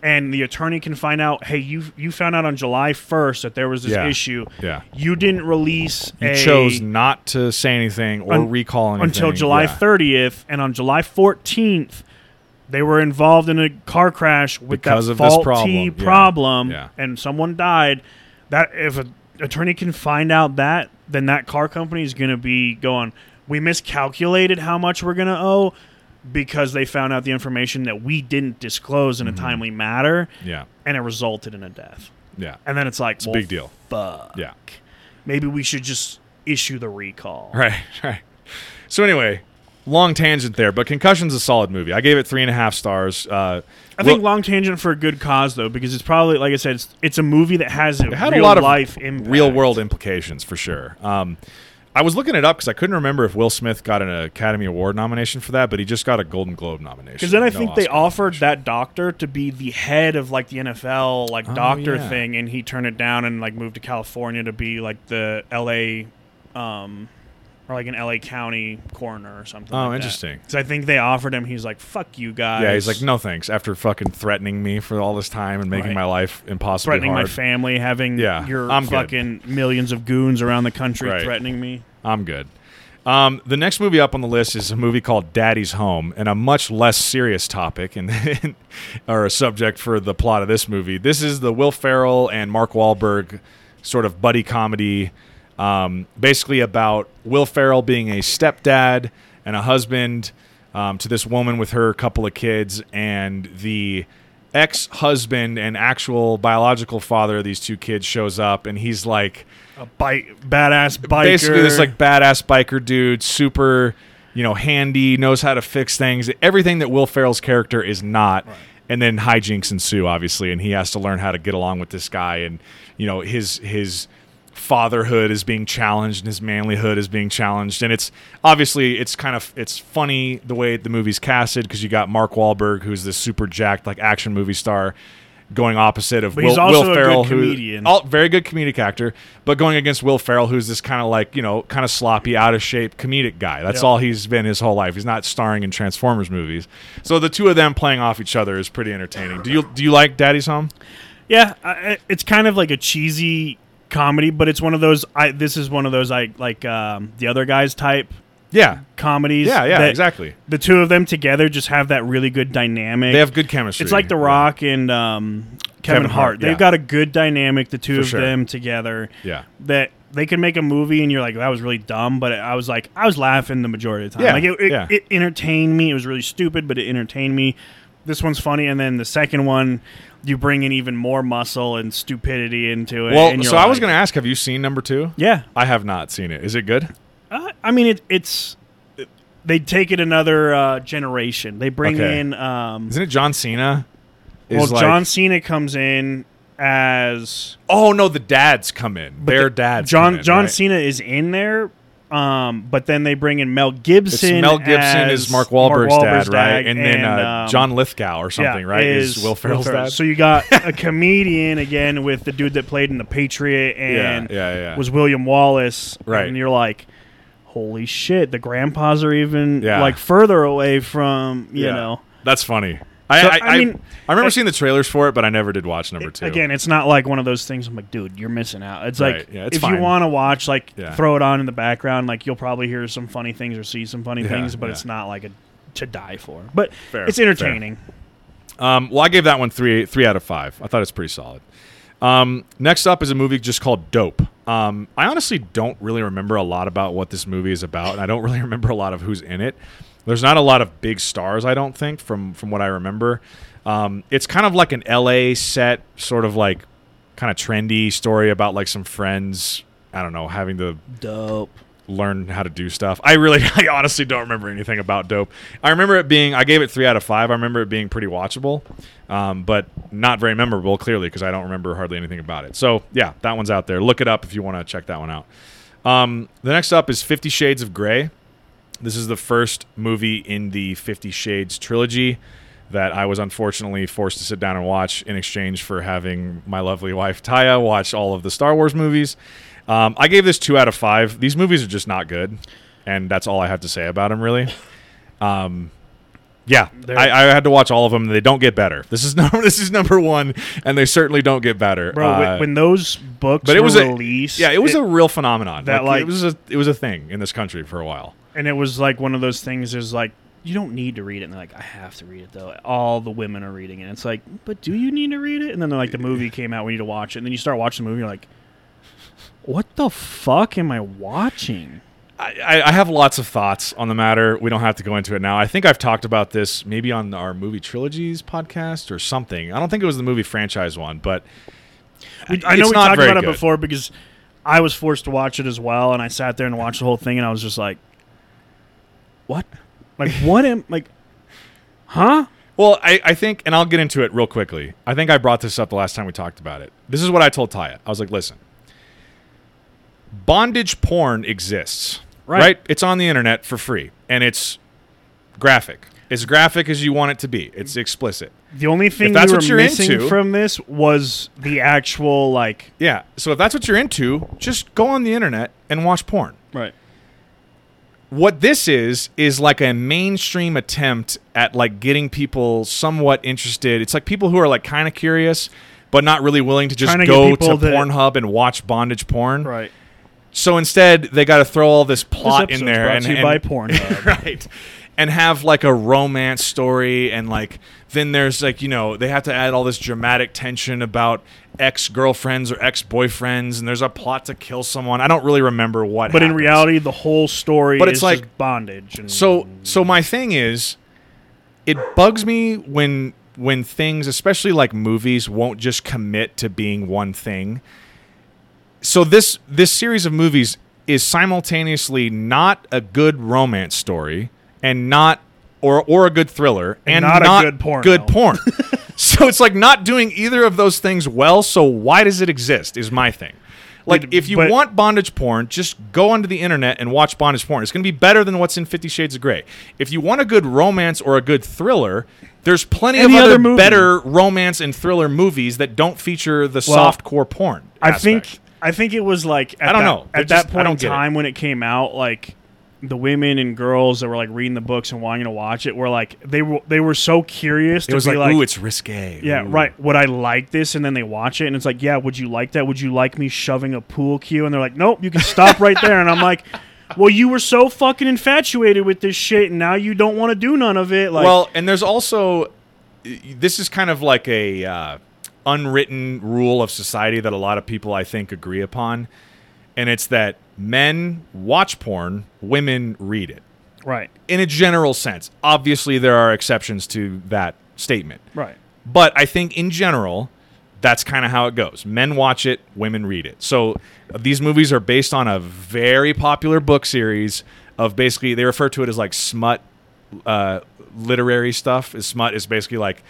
and the attorney can find out, hey, you found out on July 1st that there was this issue. Yeah. You didn't release You chose not to say anything or recall anything. Until July 30th, and on July 14th, they were involved in a car crash with because that of faulty problem and someone died. That if an attorney can find out that, then that car company is going to be going, we miscalculated how much we're going to owe, because they found out the information that we didn't disclose in a timely manner, and it resulted in a death. Yeah. And then it's like, it's a big deal. Fuck. Yeah. Maybe we should just issue the recall. Right. So anyway, long tangent there, but Concussion's a solid movie. I gave it 3.5 stars. I think long tangent for a good cause, though, because it's probably, like I said, it's a movie that has a lot of real-world implications, for sure. I was looking it up because I couldn't remember if Will Smith got an Academy Award nomination for that, but he just got a Golden Globe nomination. Because then I think Oscar they offered that doctor to be the head of, like, the NFL thing, and he turned it down and, like, moved to California to be, like, the L.A. Or, like, an L.A. County coroner or something like that. Oh, interesting. Because I think they offered him. He's like, fuck you guys. Yeah, he's like, no thanks, after fucking threatening me for all this time and making my life impossible. Threatening my family, having your fucking millions of goons around the country threatening me. I'm good. The next movie up on the list is a movie called Daddy's Home, and a much less serious topic and or a subject for the plot of this movie. This is the Will Ferrell and Mark Wahlberg sort of buddy comedy, basically about Will Ferrell being a stepdad and a husband to this woman with her couple of kids, and the ex-husband and actual biological father of these two kids shows up, and he's like a badass biker. Basically this like badass biker dude, super, you know, handy, knows how to fix things, everything that Will Ferrell's character is not. Right. And then hijinks ensue, obviously, and he has to learn how to get along with this guy, and you know, his fatherhood is being challenged and his manlyhood is being challenged, and it's obviously it's funny the way the movie's casted, because you got Mark Wahlberg, who's this super jacked like action movie star, going opposite of Will Ferrell, who's a very good comedic actor, but going against Will Ferrell, who's this kind of like, you know, kind of sloppy, out of shape comedic guy. That's all he's been his whole life. He's not starring in Transformers movies. So the two of them playing off each other is pretty entertaining. Do you like Daddy's Home? Yeah, it's kind of like a cheesy comedy, but it's one of those. This is one of those The Other Guys type. Yeah, comedies. Yeah, exactly. The two of them together just have that really good dynamic. They have good chemistry. It's like The Rock and Kevin Hart. They've got a good dynamic, the two of them together. Yeah, that they could make a movie, and you're like, that was really dumb, but I was laughing the majority of the time. Yeah. It entertained me. It was really stupid, but it entertained me. This one's funny, and then the second one, you bring in even more muscle and stupidity into it. Well, I was going to ask, have you seen number two? Yeah, I have not seen it. Is it good? They take it another generation. They bring in... Isn't it John Cena? John Cena comes in as... Oh, no, the dads come in. Their dads John Cena is in there, but then they bring in Mel Gibson. Mel Gibson is Mark Wahlberg's dad, right? And then John Lithgow or something, right? Is Will Ferrell's dad. So you got a comedian again with the dude that played in The Patriot and was William Wallace. Right. And you're like... Holy shit, the grandpas are even further away from, you know. That's funny. I remember seeing the trailers for it, but I never did watch number two. Again, it's not like one of those things I'm like, dude, you're missing out. It's right. Like, it's if fine. You want to watch, throw it on in the background. Like, you'll probably hear some funny things or see some funny things, but it's not like to die for. But it's entertaining. Fair. I gave that one three out of 5. I thought it's pretty solid. Next up is a movie just called Dope. I honestly don't really remember a lot about what this movie is about, and I don't really remember a lot of who's in it. There's not a lot of big stars, I don't think, from what I remember. It's kind of like an LA set, sort of like kind of trendy story about like some friends, I don't know, having to learn how to do stuff. I honestly don't remember anything about Dope. I gave it 3 out of 5. I remember it being pretty watchable, but not very memorable, clearly, because I don't remember hardly anything about it. So, yeah, that one's out there. Look it up if you want to check that one out. The next up is 50 Shades of Grey. This is the first movie in the 50 Shades trilogy that I was unfortunately forced to sit down and watch in exchange for having my lovely wife, Taya, watch all of the Star Wars movies. I gave this 2 out of 5. These movies are just not good, and that's all I have to say about them, really. I had to watch all of them. They don't get better. This is number one, and they certainly don't get better. Bro, when those books were released, it was a real phenomenon. It was a thing in this country for a while, and it was like one of those things. Is like, you don't need to read it, and they're like, I have to read it though. All the women are reading it. It's like, but do you need to read it? And then they're like, the movie came out, we need to watch it. And then you start watching the movie, and you're like, what the fuck am I watching? I have lots of thoughts on the matter. We don't have to go into it now. I think I've talked about this maybe on our movie trilogies podcast or something. I don't think it was the movie franchise one, but I know we talked about it before because I was forced to watch it as well, and I sat there and watched the whole thing, and I was just like, what? Like, what am... Like, huh? Well, I think, and I'll get into it real quickly. I think I brought this up the last time we talked about it. This is what I told Taya. I was like, listen... Bondage porn exists, right? It's on the internet for free, and it's graphic. It's graphic as you want it to be. It's explicit. The only thing that's what you're missing from this was the actual, like... Yeah, so if that's what you're into, just go on the internet and watch porn. Right. What this is like a mainstream attempt at, like, getting people somewhat interested. It's like people who are, like, kind of curious, but not really willing to just go to Pornhub and watch bondage porn. Right. So instead, they got to throw all this plot in there. Brought to you by Pornhub. Right. and have like a romance story, and like then there's like, you know, they have to add all this dramatic tension about ex-girlfriends or ex-boyfriends, and there's a plot to kill someone. I don't really remember what happens. In reality, the whole story is like, just bondage. And so my thing is, it bugs me when things, especially like movies, won't just commit to being one thing. So this series of movies is simultaneously not a good romance story and not or a good thriller and not a good porn. So it's like not doing either of those things well, so why does it exist is my thing. Like, if you want bondage porn, just go onto the internet and watch bondage porn. It's going to be better than what's in 50 Shades of Grey. If you want a good romance or a good thriller, there's plenty of other better romance and thriller movies that don't feature the softcore porn aspect. I think it was like at that point in time when it came out, like the women and girls that were like reading the books and wanting to watch it were like they were so curious. It was like, ooh, it's risque. Yeah, ooh. Right. Would I like this? And then they watch it and it's like, yeah, would you like that? Would you like me shoving a pool cue? And they're like, nope, you can stop right there. And I'm like, well, you were so fucking infatuated with this shit, and now you don't want to do none of it. Like, well, and there's also, this is kind of like a unwritten rule of society that a lot of people I think agree upon, and it's that men watch porn, women read it. Right. In a general sense. Obviously, there are exceptions to that statement. Right. But I think in general, that's kind of how it goes. Men watch it, women read it. So these movies are based on a very popular book series of basically, they refer to it as like smut literary stuff. Smut is basically like,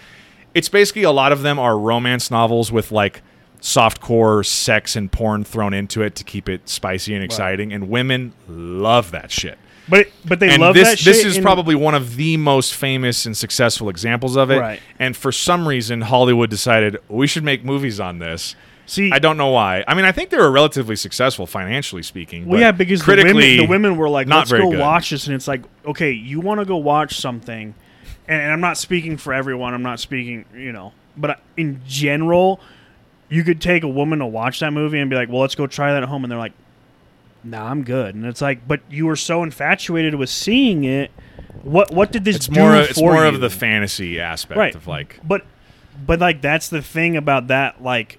it's basically a lot of them are romance novels with like softcore sex and porn thrown into it to keep it spicy and exciting. Right. And women love that shit. But they love that shit. This is probably one of the most famous and successful examples of it. Right. And for some reason, Hollywood decided we should make movies on this. See, I don't know why. I mean, I think they were relatively successful financially speaking. Well, but yeah, because the women were like, let's go watch this. And it's like, okay, you want to go watch something. And I'm not speaking for everyone. I'm not speaking, you know. But in general, you could take a woman to watch that movie and be like, well, let's go try that at home. And they're like, nah, I'm good. And it's like, but you were so infatuated with seeing it. What did this do for you? It's more of the fantasy aspect, right, of like. But like, that's the thing about that. Like,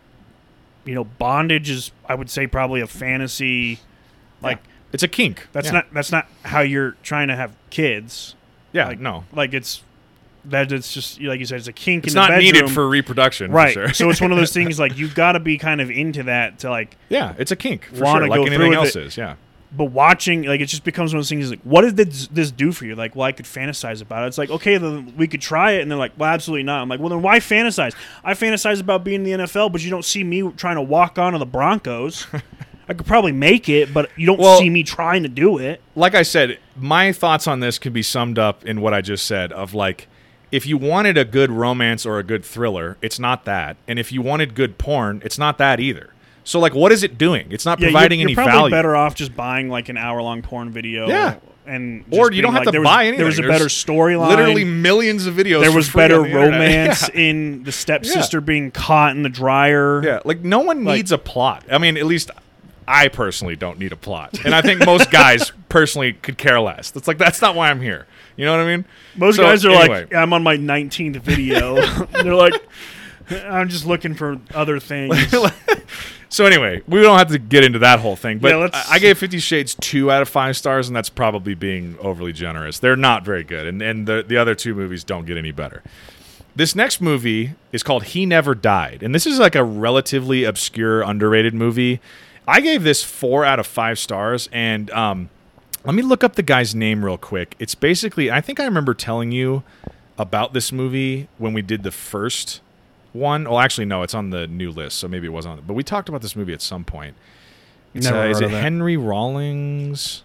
you know, bondage is, I would say, probably a fantasy. Like, yeah. It's a kink. That's not how you're trying to have kids. Yeah, like, no. Like, it's. That it's just, like you said, it's a kink in the bedroom. It's not needed for reproduction, right? For sure. So it's one of those things, like, you've got to be kind of into that to, like... Yeah, it's a kink, for sure, like anything else is, yeah. But watching, like, it just becomes one of those things, like, what did this do for you? Like, well, I could fantasize about it. It's like, okay, then we could try it, and they're like, well, absolutely not. I'm like, well, then why fantasize? I fantasize about being in the NFL, but you don't see me trying to walk onto the Broncos. I could probably make it, but you don't see me trying to do it. Like I said, my thoughts on this can be summed up in what I just said of, like, if you wanted a good romance or a good thriller, it's not that. And if you wanted good porn, it's not that either. So, like, what is it doing? It's not providing any value. You're probably better off just buying, like, an hour-long porn video. Yeah. Or you don't have to buy anything. There was a better storyline. Literally millions of videos. There was better romance in the stepsister being caught in the dryer. Yeah. Like, no one needs a plot. I mean, at least I personally don't need a plot. And I think most guys personally could care less. It's like, that's not why I'm here. You know what I mean? Most guys are like, I'm on my 19th video. They're like, I'm just looking for other things. So anyway, we don't have to get into that whole thing. But yeah, I gave 50 Shades 2 out of 5 stars, and that's probably being overly generous. They're not very good. And the other two movies don't get any better. This next movie is called He Never Died. And this is like a relatively obscure, underrated movie. I gave this 4 out of 5 stars, and let me look up the guy's name real quick. It's basically, I think I remember telling you about this movie when we did the first one. Well, actually, no, it's on the new list, so maybe it wasn't on it. But we talked about this movie at some point. Is it Henry Rollins?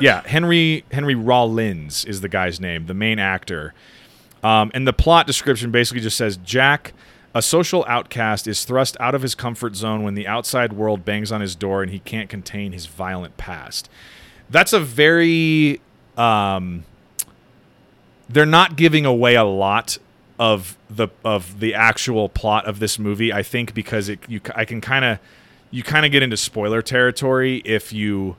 Yeah, Henry Rollins is the guy's name, the main actor. And the plot description basically just says, Jack, a social outcast, is thrust out of his comfort zone when the outside world bangs on his door and he can't contain his violent past. That's a very, they're not giving away a lot of the actual plot of this movie, I think, because you kind of get into spoiler territory if you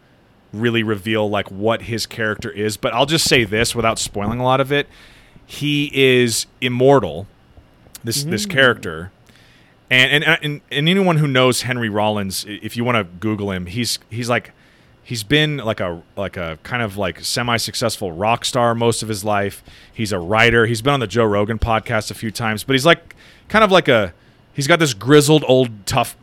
really reveal like what his character is. But I'll just say this without spoiling a lot of it. He is immortal, this character. And anyone who knows Henry Rollins, if you want to Google him, he's been like a kind of like semi-successful rock star most of his life. He's a writer. He's been on the Joe Rogan podcast a few times, but he's like kind of like a, he's got this grizzled old tough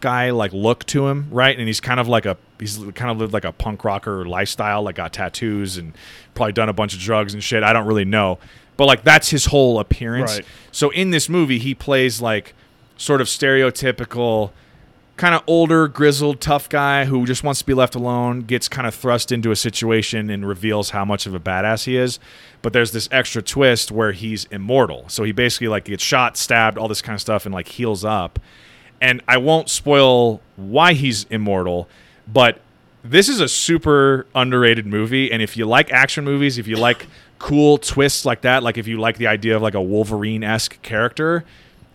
guy like look to him, right? And he's kind of lived like a punk rocker lifestyle, like got tattoos and probably done a bunch of drugs and shit. I don't really know, but like that's his whole appearance. Right. So in this movie, he plays like sort of stereotypical kind of older, grizzled, tough guy who just wants to be left alone, gets kind of thrust into a situation and reveals how much of a badass he is. But there's this extra twist where he's immortal. So he basically like gets shot, stabbed, all this kind of stuff, and like heals up. And I won't spoil why he's immortal, but this is a super underrated movie. And if you like action movies, if you like cool twists like that, like if you like the idea of like a Wolverine-esque character,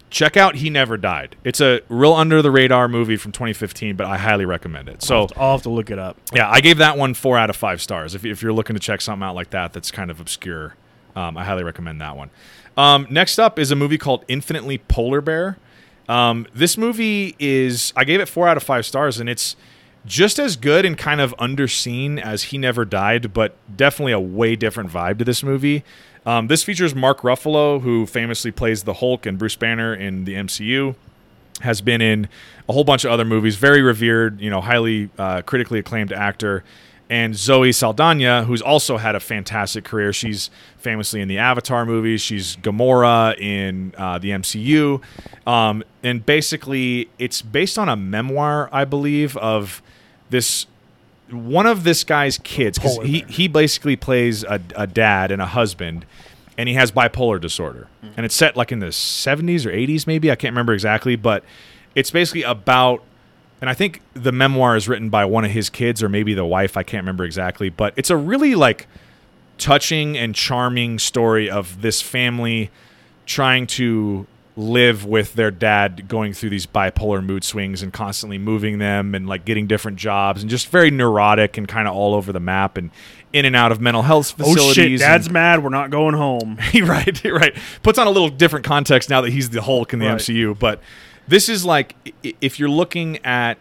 check out He Never Died. It's a real under-the-radar movie from 2015, but I highly recommend it. So I'll have to look it up. Yeah, I gave that one 4 out of 5 stars. If you're looking to check something out like that that's kind of obscure, I highly recommend that one. Next up is a movie called Infinitely Polar Bear. This movie is... I gave it 4 out of 5 stars, and it's just as good and kind of underseen as He Never Died, but definitely a way different vibe to this movie. This features Mark Ruffalo, who famously plays the Hulk and Bruce Banner in the MCU, has been in a whole bunch of other movies, very revered, highly critically acclaimed actor, and Zoe Saldana, who's also had a fantastic career. She's famously in the Avatar movies. She's Gamora in the MCU. And basically, it's based on a memoir, I believe, of this... one of this guy's kids, because he basically plays a dad and a husband, and he has bipolar disorder. Mm-hmm. And it's set like in the 70s or 80s maybe. I can't remember exactly, but it's basically about, and I think the memoir is written by one of his kids or maybe the wife. I can't remember exactly, but it's a really like touching and charming story of this family trying to live with their dad going through these bipolar mood swings and constantly moving them and like getting different jobs and just very neurotic and kind of all over the map and in and out of mental health facilities. Oh shit, dad's mad, we're not going home. Right. Puts on a little different context now that he's the Hulk in the MCU. But this is like, if you're looking at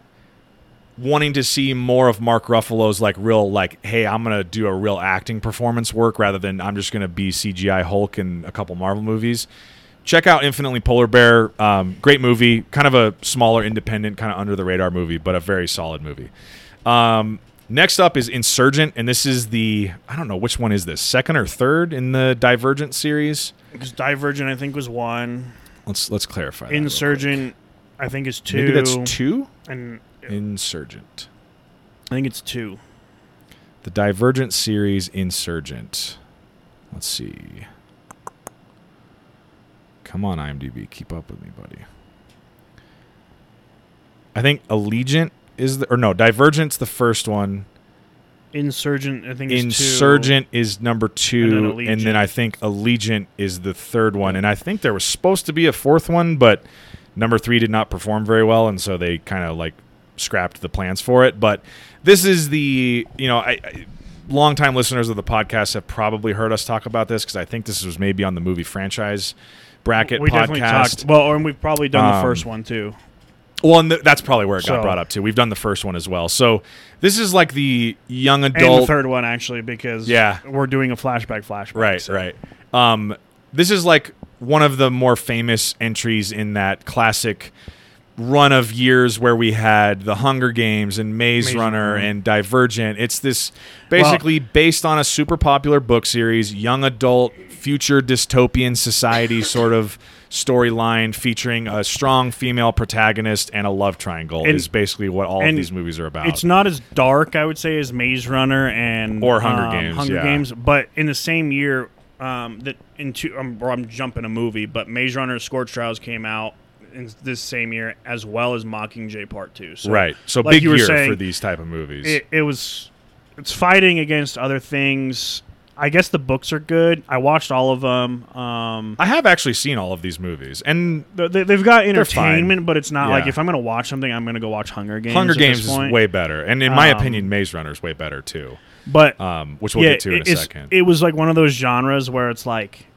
wanting to see more of Mark Ruffalo's like real like, hey, I'm going to do a real acting performance work rather than I'm just going to be CGI Hulk in a couple Marvel movies, check out Infinitely Polar Bear. Great movie. Kind of a smaller, independent, kind of under-the-radar movie, but a very solid movie. Next up is Insurgent, and this is the... I don't know which one is this. Second or third in the Divergent series? Because Divergent, I think, was one. Let's clarify that. Insurgent, I think, is 2. Maybe that's 2? And Insurgent. I think it's 2. The Divergent series, Insurgent. Let's see... Come on, IMDb. Keep up with me, buddy. I think Allegiant is the... Or no, Divergent's the first one. Insurgent, I think, is 2. Insurgent is number 2. And then I think Allegiant is the third one. And I think there was supposed to be a fourth one, but number 3 did not perform very well, and so they kind of, like, scrapped the plans for it. But this is the... long-time listeners of the podcast have probably heard us talk about this, because I think this was maybe on the movie franchise... Bracket we podcast. And we've probably done the first one too. Well, and that's probably where it got brought up too. We've done the first one as well. So this is like the young adult, and the third one actually, because we're doing a flashback. Right. This is like one of the more famous entries in that classic run of years where we had The Hunger Games and Maze Runner and Divergent. It's this basically based on a super popular book series, young adult, future dystopian society sort of storyline featuring a strong female protagonist and a love triangle is basically what all of these movies are about. It's not as dark, I would say, as Maze Runner or Hunger Games, but in the same year I'm jumping a movie, but Maze Runner: Scorched Trials came out in this same year, as well as Mockingjay Part 2. So, so like big year for these type of movies. It's fighting against other things. I guess the books are good. I watched all of them. I have actually seen all of these movies, and they've got entertainment, but it's not like if I'm going to watch something, I'm going to go watch Hunger Games. Hunger Games is way better, and in my opinion, Maze Runner is way better too. But which we'll get to in a second. It was like one of those genres where it's like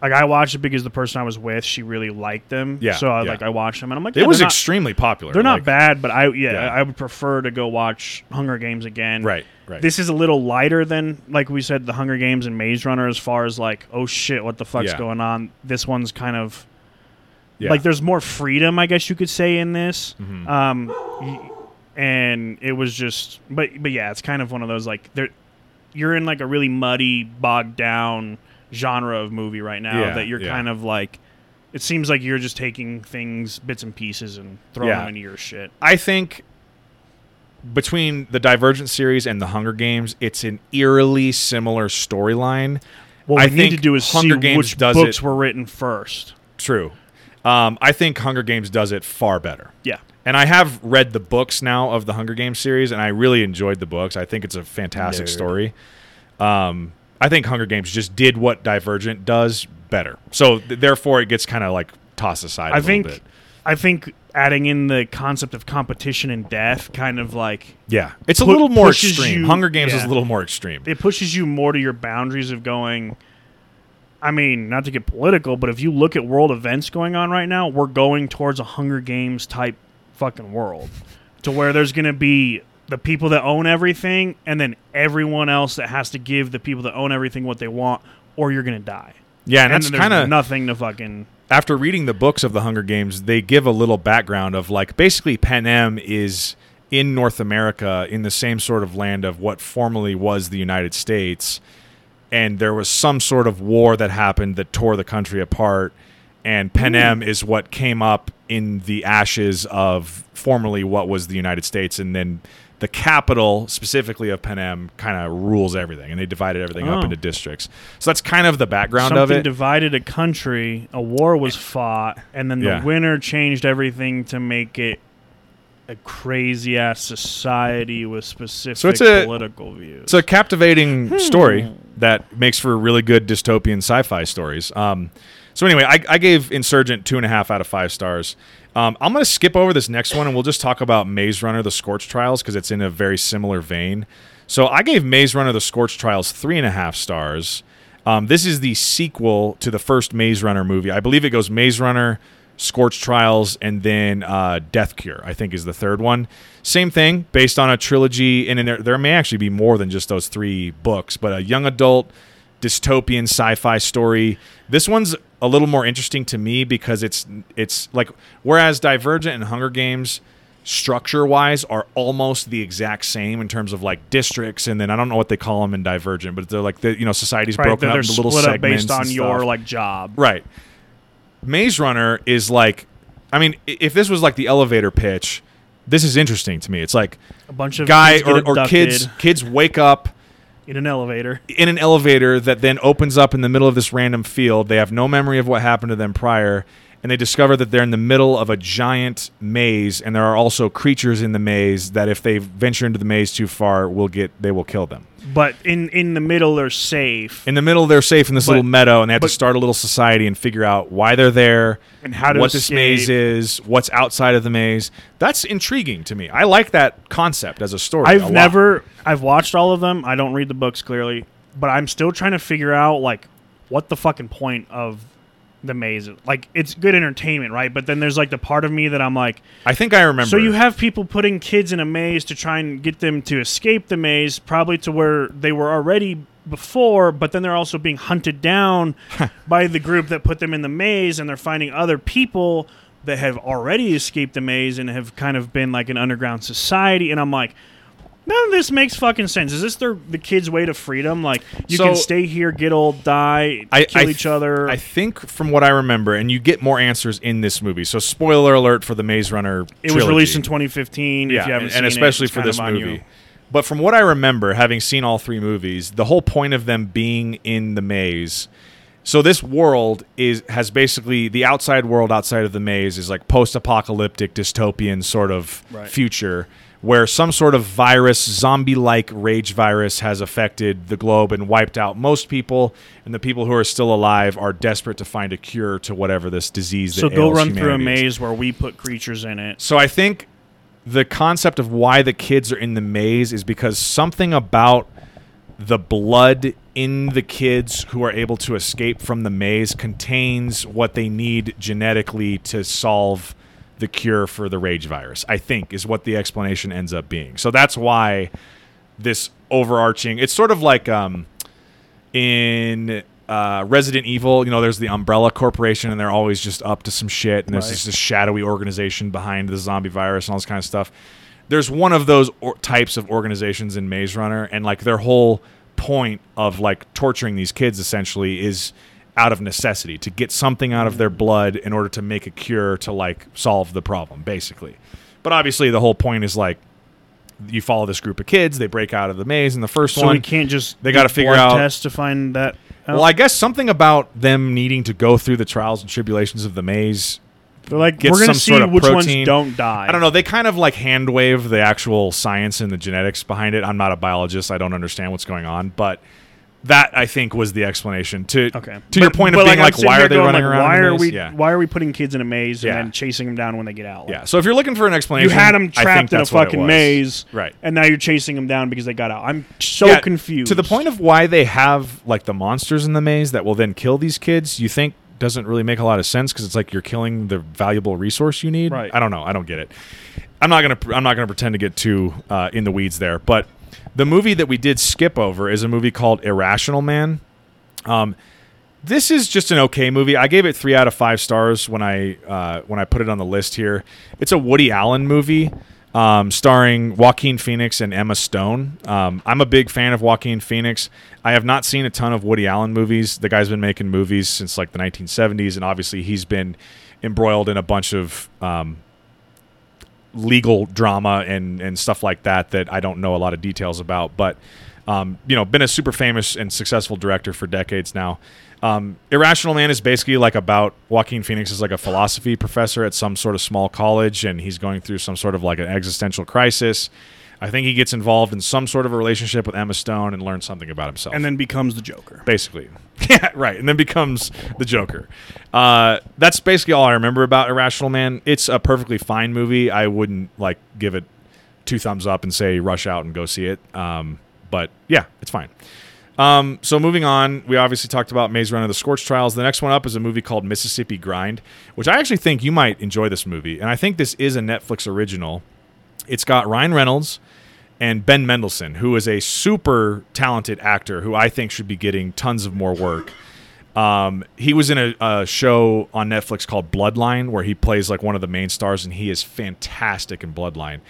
I watched it because the person I was with, she really liked them. Yeah, so I watched them, and I'm like, it was extremely popular. They're not bad, but I would prefer to go watch Hunger Games again. Right. This is a little lighter than, like we said, the Hunger Games and Maze Runner, as far as like, oh shit, what the fuck's going on? This one's kind of like there's more freedom, I guess you could say, in this. Mm-hmm. And it was just, but yeah, it's kind of one of those like you're in like a really muddy, bogged down genre of movie right now that you're kind of like, it seems like you're just taking things, bits and pieces, and throwing them into your shit. I think between the Divergent series and the Hunger Games, it's an eerily similar storyline. What we need to do is Hunger see which books were written first. True. I think Hunger Games does it far better. Yeah. And I have read the books now of the Hunger Games series, and I really enjoyed the books. I think it's a fantastic story. I think Hunger Games just did what Divergent does better. So, therefore, it gets kind of like tossed aside a little bit. I think adding in the concept of competition and death kind of like... Yeah, it's a little more extreme. Hunger Games is a little more extreme. It pushes you more to your boundaries of going... I mean, not to get political, but if you look at world events going on right now, we're going towards a Hunger Games type fucking world to where there's going to be... the people that own everything, and then everyone else that has to give the people that own everything what they want, or you're going to die. Yeah, and that's kind of... nothing to fucking... After reading the books of the Hunger Games, they give a little background of, like, basically Pan Am is in North America in the same sort of land of what formerly was the United States, and there was some sort of war that happened that tore the country apart, and Pan Am is what came up in the ashes of formerly what was the United States, and then... the capital, specifically of Pan Am, kind of rules everything, and they divided everything up into districts. So that's kind of the background of it. Something divided a country, a war was fought, and then the winner changed everything to make it a crazy-ass society with specific political views. It's a captivating story that makes for really good dystopian sci-fi stories. So anyway, I gave Insurgent 2.5 out of 5 stars. I'm going to skip over this next one, and we'll just talk about Maze Runner, The Scorch Trials, because it's in a very similar vein. So I gave Maze Runner, The Scorch Trials 3.5 stars. This is the sequel to the first Maze Runner movie. I believe it goes Maze Runner, Scorch Trials, and then Death Cure, I think, is the third one. Same thing, based on a trilogy, and there may actually be more than just those 3 books, but a young adult dystopian sci-fi story. This one's a little more interesting to me because it's like, whereas Divergent and Hunger Games structure-wise are almost the exact same in terms of like districts, and then I don't know what they call them in Divergent, but they're like the society's broken up into little segments. They're split up based on your like job. Right. Maze Runner is like, I mean, if this was like the elevator pitch, this is interesting to me. It's like a bunch of kids wake up in an elevator that then opens up in the middle of this random field. They have no memory of what happened to them prior, and they discover that they're in the middle of a giant maze, and there are also creatures in the maze that if they venture into the maze too far, they will kill them. But in the middle, they're safe. In the middle, they're safe in this little meadow, and they have to start a little society and figure out why they're there, and how to escape. This maze is, what's outside of the maze. That's intriguing to me. I like that concept as a story. I've watched all of them. I don't read the books clearly, but I'm still trying to figure out like what the fucking point of the maze. Like, it's good entertainment, right? But then there's like the part of me that I'm like, I think I remember. So you have people putting kids in a maze to try and get them to escape the maze, probably to where they were already before, but then they're also being hunted down by the group that put them in the maze, and they're finding other people that have already escaped the maze and have kind of been like an underground society. And I'm like, none of this makes fucking sense. Is this the kids' way to freedom? Like, you can stay here, get old, die, kill each other. I think from what I remember, and you get more answers in this movie. So, spoiler alert for the Maze Runner trilogy. It was released in 2015. Yeah, if you haven't seen it, and especially for this movie. But from what I remember, having seen all 3 movies, the whole point of them being in the maze. So this world has basically the outside world outside of the maze is like post-apocalyptic dystopian sort of future. where some sort of virus, zombie-like rage virus, has affected the globe and wiped out most people, and the people who are still alive are desperate to find a cure to whatever this disease that ails humanity. So they'll run through a maze where we put creatures in it. So I think the concept of why the kids are in the maze is because something about the blood in the kids who are able to escape from the maze contains what they need genetically to solve the cure for the rage virus, I think, is what the explanation ends up being. So that's why this overarching... It's sort of like in Resident Evil, you know, there's the Umbrella Corporation, and they're always just up to some shit, and there's just this shadowy organization behind the zombie virus and all this kind of stuff. There's one of those types of organizations in Maze Runner, and, like, their whole point of, like, torturing these kids, essentially, is... out of necessity, to get something out of their blood in order to make a cure to, like, solve the problem, basically. But obviously the whole point is, like, you follow this group of kids, they break out of the maze in the first one. So we can't just they got to figure out test to find that out. Well, I guess something about them needing to go through the trials and tribulations of the maze. They're like, we're going to see which ones don't die. I don't know. They kind of, like, hand wave the actual science and the genetics behind it. I'm not a biologist. I don't understand what's going on, but that, I think, was the explanation. To your point of being like, why are they running around? Why are we putting kids in a maze and then chasing them down when they get out? Like, yeah. So if you're looking for an explanation, you had them trapped in a fucking maze, right? And now you're chasing them down because they got out. I'm so confused. To the point of why they have, like, the monsters in the maze that will then kill these kids, you think doesn't really make a lot of sense because it's like you're killing the valuable resource you need. Right. I don't know. I don't get it. I'm not gonna pretend to get too in the weeds there, but. The movie that we did skip over is a movie called Irrational Man. This is just an okay movie. I gave it 3 out of 5 stars when I put it on the list here. It's a Woody Allen movie starring Joaquin Phoenix and Emma Stone. I'm a big fan of Joaquin Phoenix. I have not seen a ton of Woody Allen movies. The guy's been making movies since, like, the 1970s, and obviously he's been embroiled in a bunch of legal drama and stuff like that I don't know a lot of details about, but you know, been a super famous and successful director for decades now. Irrational Man is basically, like, about Joaquin Phoenix is, like, a philosophy professor at some sort of small college, and he's going through some sort of, like, an existential crisis. I think he gets involved in some sort of a relationship with Emma Stone and learns something about himself, and then becomes the Joker, basically. Yeah, right. And then becomes the Joker. That's basically all I remember about Irrational Man. It's a perfectly fine movie. I wouldn't, like, give it 2 thumbs up and say rush out and go see it. But yeah, it's fine. So moving on, we obviously talked about Maze Runner: The Scorch Trials. The next one up is a movie called Mississippi Grind, which I actually think you might enjoy this movie, and I think this is a Netflix original. It's got Ryan Reynolds and Ben Mendelsohn, who is a super talented actor who I think should be getting tons of more work. He was in a show on Netflix called Bloodline, where he plays, like, one of the main stars, and he is fantastic in Bloodline.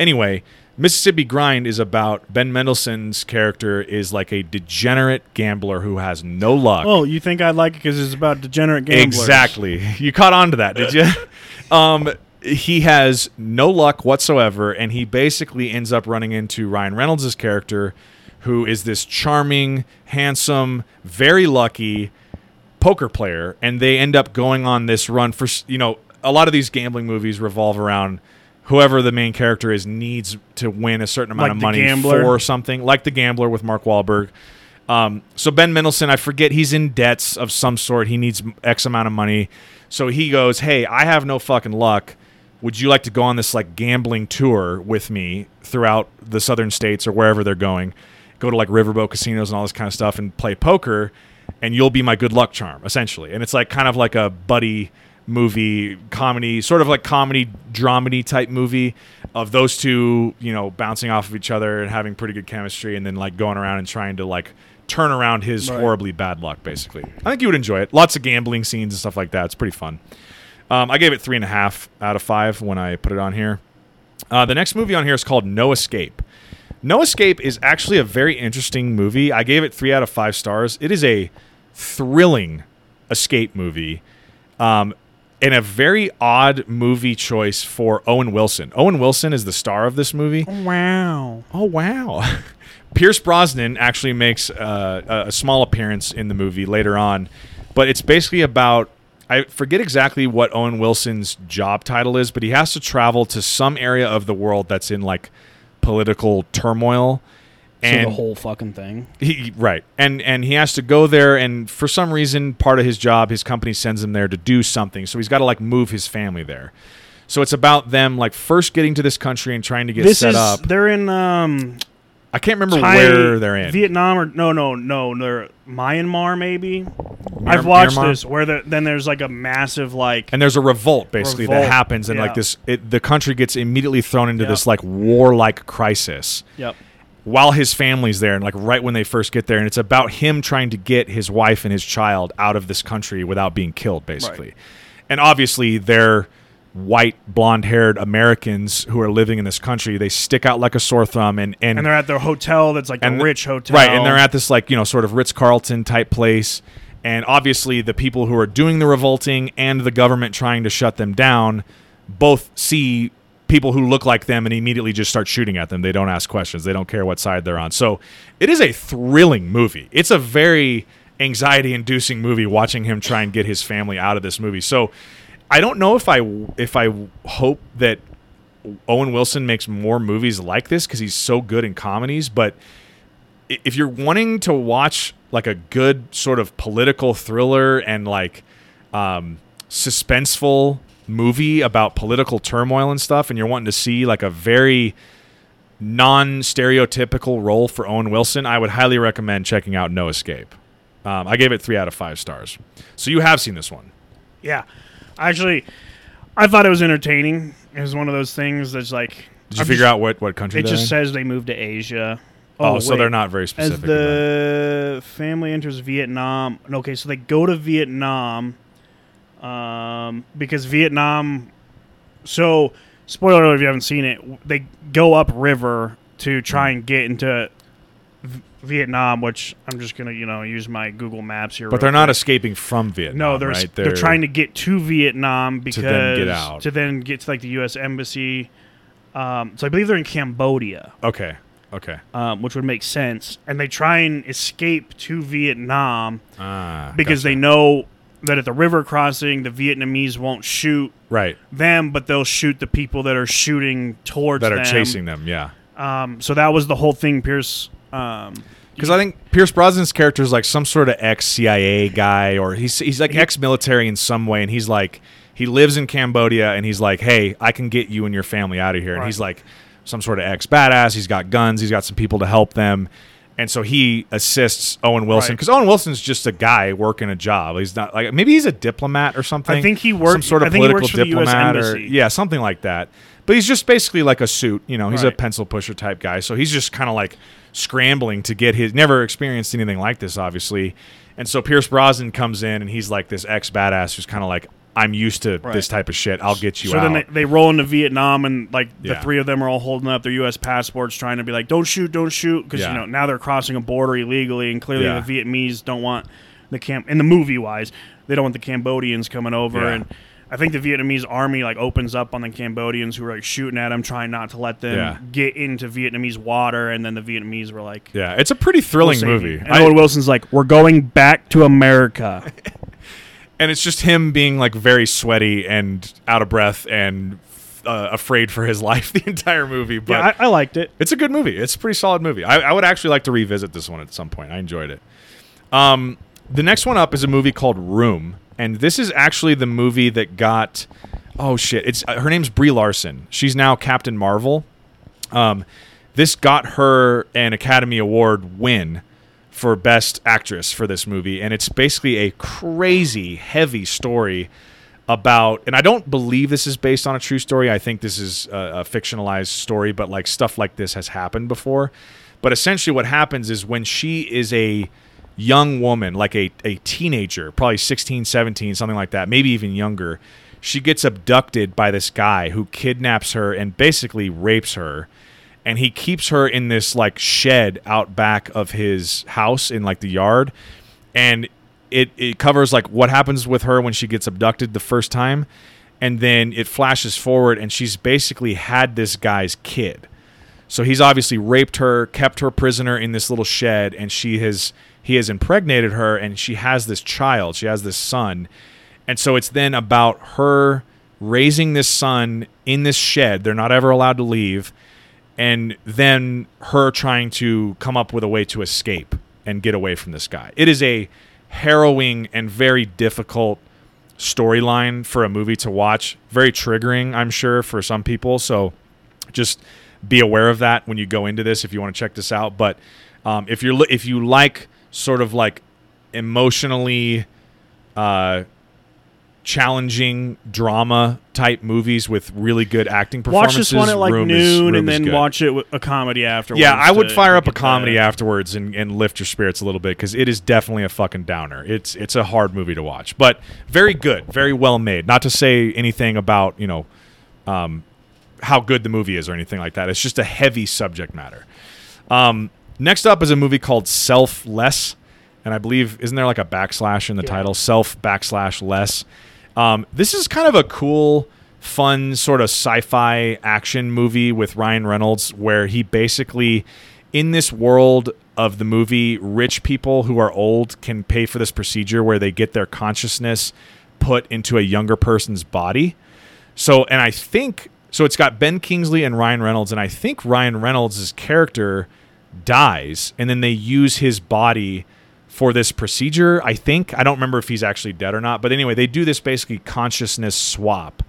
Anyway, Mississippi Grind is about Ben Mendelsohn's character is, like, a degenerate gambler who has no luck. Oh, you think I'd like it because it's about degenerate gamblers. Exactly. You caught on to that, did you? He has no luck whatsoever, and he basically ends up running into Ryan Reynolds' character, who is this charming, handsome, very lucky poker player, and they end up going on this run for, you know, a lot of these gambling movies revolve around whoever the main character is needs to win a certain amount of money for something, like The Gambler with Mark Wahlberg. So Ben Mendelsohn, I forget, he's in debts of some sort. He needs X amount of money. So he goes, hey, I have no fucking luck. Would you like to go on this, like, gambling tour with me throughout the southern states or wherever they're going? Go to, like, riverboat casinos and all this kind of stuff and play poker, and you'll be my good luck charm, essentially. And it's, like, kind of like a buddy movie comedy, sort of like comedy dramedy type movie of those two, you know, bouncing off of each other and having pretty good chemistry, and then, like, going around and trying to, like, turn around his horribly bad luck, basically. I think you would enjoy it. Lots of gambling scenes and stuff like that. It's pretty fun. I gave it 3.5 out of 5 when I put it on here. The next movie on here is called No Escape. No Escape is actually a very interesting movie. I gave it 3 out of 5 stars. It is a thrilling escape movie, and a very odd movie choice for Owen Wilson. Owen Wilson is the star of this movie. Oh, wow. Pierce Brosnan actually makes a small appearance in the movie later on, but it's basically about I forget exactly what Owen Wilson's job title is, but he has to travel to some area of the world that's in like political turmoil. And so the whole fucking thing. And he has to go there, and for some reason, part of his job, his company sends him there to do something. So he's got to like move his family there. So it's about them like first getting to this country and trying to get this set up. They're in I can't remember where they're in. Vietnam or no, they're Myanmar maybe. I've watched Myanmar? This where then there's like a massive like, and there's a revolt basically that happens, and like this, the country gets immediately thrown into this like warlike crisis. Yep. While his family's there, and like right when they first get there, and it's about him trying to get his wife and his child out of this country without being killed, basically. Right. And obviously they're white blonde-haired Americans who are living in this country. They stick out like a sore thumb, and they're at their hotel that's like a rich hotel, right? And they're at this like, you know, sort of Ritz-Carlton type place, and obviously the people who are doing the revolting and the government trying to shut them down both see people who look like them and immediately just start shooting at them. They don't ask questions. They don't care what side they're on. So it is a thrilling movie. It's a very anxiety-inducing movie watching him try and get his family out of this movie. So I don't know if I hope that Owen Wilson makes more movies like this, because he's so good in comedies. But if you're wanting to watch like a good sort of political thriller and like suspenseful movie about political turmoil and stuff, and you're wanting to see like a very non-stereotypical role for Owen Wilson, I would highly recommend checking out No Escape. I gave it 3 out of 5 stars. So you have seen this one. Yeah. Actually, I thought it was entertaining. It was one of those things that's like... Did you figure out what country they're in? It just says they moved to Asia. Oh, so they're not very specific. As the family enters Vietnam... Okay, so they go to Vietnam because Vietnam... So, spoiler alert if you haven't seen it, they go upriver to try and get into Vietnam, which I'm just going to, use my Google Maps here. But they're not escaping from Vietnam. No, right? They're trying to get to Vietnam because to then get to like the U.S. embassy. So I believe they're in Cambodia. Okay. Which would make sense. And they try and escape to Vietnam because they know that at the river crossing, the Vietnamese won't shoot them, but they'll shoot the people that are shooting towards them. That are chasing them, yeah. So that was the whole thing, Pierce. Because I think Pierce Brosnan's character is like some sort of ex-CIA guy, or he's like ex-military in some way, and he's like, he lives in Cambodia, and he's like, hey, I can get you and your family out of here. And he's like some sort of ex-badass. He's got guns. He's got some people to help them. And so he assists Owen Wilson, because Owen Wilson's just a guy working a job. He's not like, maybe he's a diplomat or something. I think he works some sort of political diplomat, the US embassy, or something like that. But he's just basically like a suit, he's a pencil pusher type guy. So he's just kind of like scrambling to get his, never experienced anything like this, obviously. And so Pierce Brosnan comes in, and he's like this ex-badass who's kind of like, I'm used to this type of shit. I'll get you out. So then they roll into Vietnam, and like the three of them are all holding up their U.S. passports, trying to be like, don't shoot, because now they're crossing a border illegally, and clearly the Vietnamese don't want the in the movie wise, they don't want the Cambodians coming over, and I think the Vietnamese army like opens up on the Cambodians who are like shooting at them, trying not to let them get into Vietnamese water, and then the Vietnamese were like, yeah, it's a pretty thrilling movie. And Owen Wilson's like, we're going back to America. And it's just him being like very sweaty and out of breath and afraid for his life the entire movie. But I liked it. It's a good movie. It's a pretty solid movie. I would actually like to revisit this one at some point. I enjoyed it. The next one up is a movie called Room. And this is actually the movie that got... Oh, shit. It's her name's Brie Larson. She's now Captain Marvel. This got her an Academy Award win for Best Actress for this movie, and it's basically a crazy, heavy story about, and I don't believe this is based on a true story. I think this is a fictionalized story, but like stuff like this has happened before. But essentially what happens is when she is a young woman, like a teenager, probably 16, 17, something like that, maybe even younger, she gets abducted by this guy who kidnaps her and basically rapes her. And he keeps her in this like shed out back of his house in like the yard. And it covers like what happens with her when she gets abducted the first time. And then it flashes forward, and she's basically had this guy's kid. So he's obviously raped her, kept her prisoner in this little shed, and he has impregnated her, and she has this child. She has this son. And so it's then about her raising this son in this shed. They're not ever allowed to leave. And then her trying to come up with a way to escape and get away from this guy. It is a harrowing and very difficult storyline for a movie to watch. Very triggering, I'm sure, for some people. So just be aware of that when you go into this if you want to check this out. But if you like sort of like emotionally challenging drama type movies with really good acting performances. Watch this one at like noon and then watch it with a comedy afterwards. Yeah, I would fire up a comedy afterwards and lift your spirits a little bit because it is definitely a fucking downer. It's a hard movie to watch, but very good, very well made. Not to say anything about, you know, how good the movie is or anything like that. It's just a heavy subject matter. Next up is a movie called Selfless, and I believe, isn't there like a backslash in the title? Self backslash less. This is kind of a cool, fun sort of sci-fi action movie with Ryan Reynolds where he basically, in this world of the movie, rich people who are old can pay for this procedure where they get their consciousness put into a younger person's body. So it's got Ben Kingsley and Ryan Reynolds, and I think Ryan Reynolds' character dies, and then they use his body for this procedure, I think. I don't remember if he's actually dead or not. But anyway, they do this basically consciousness swap.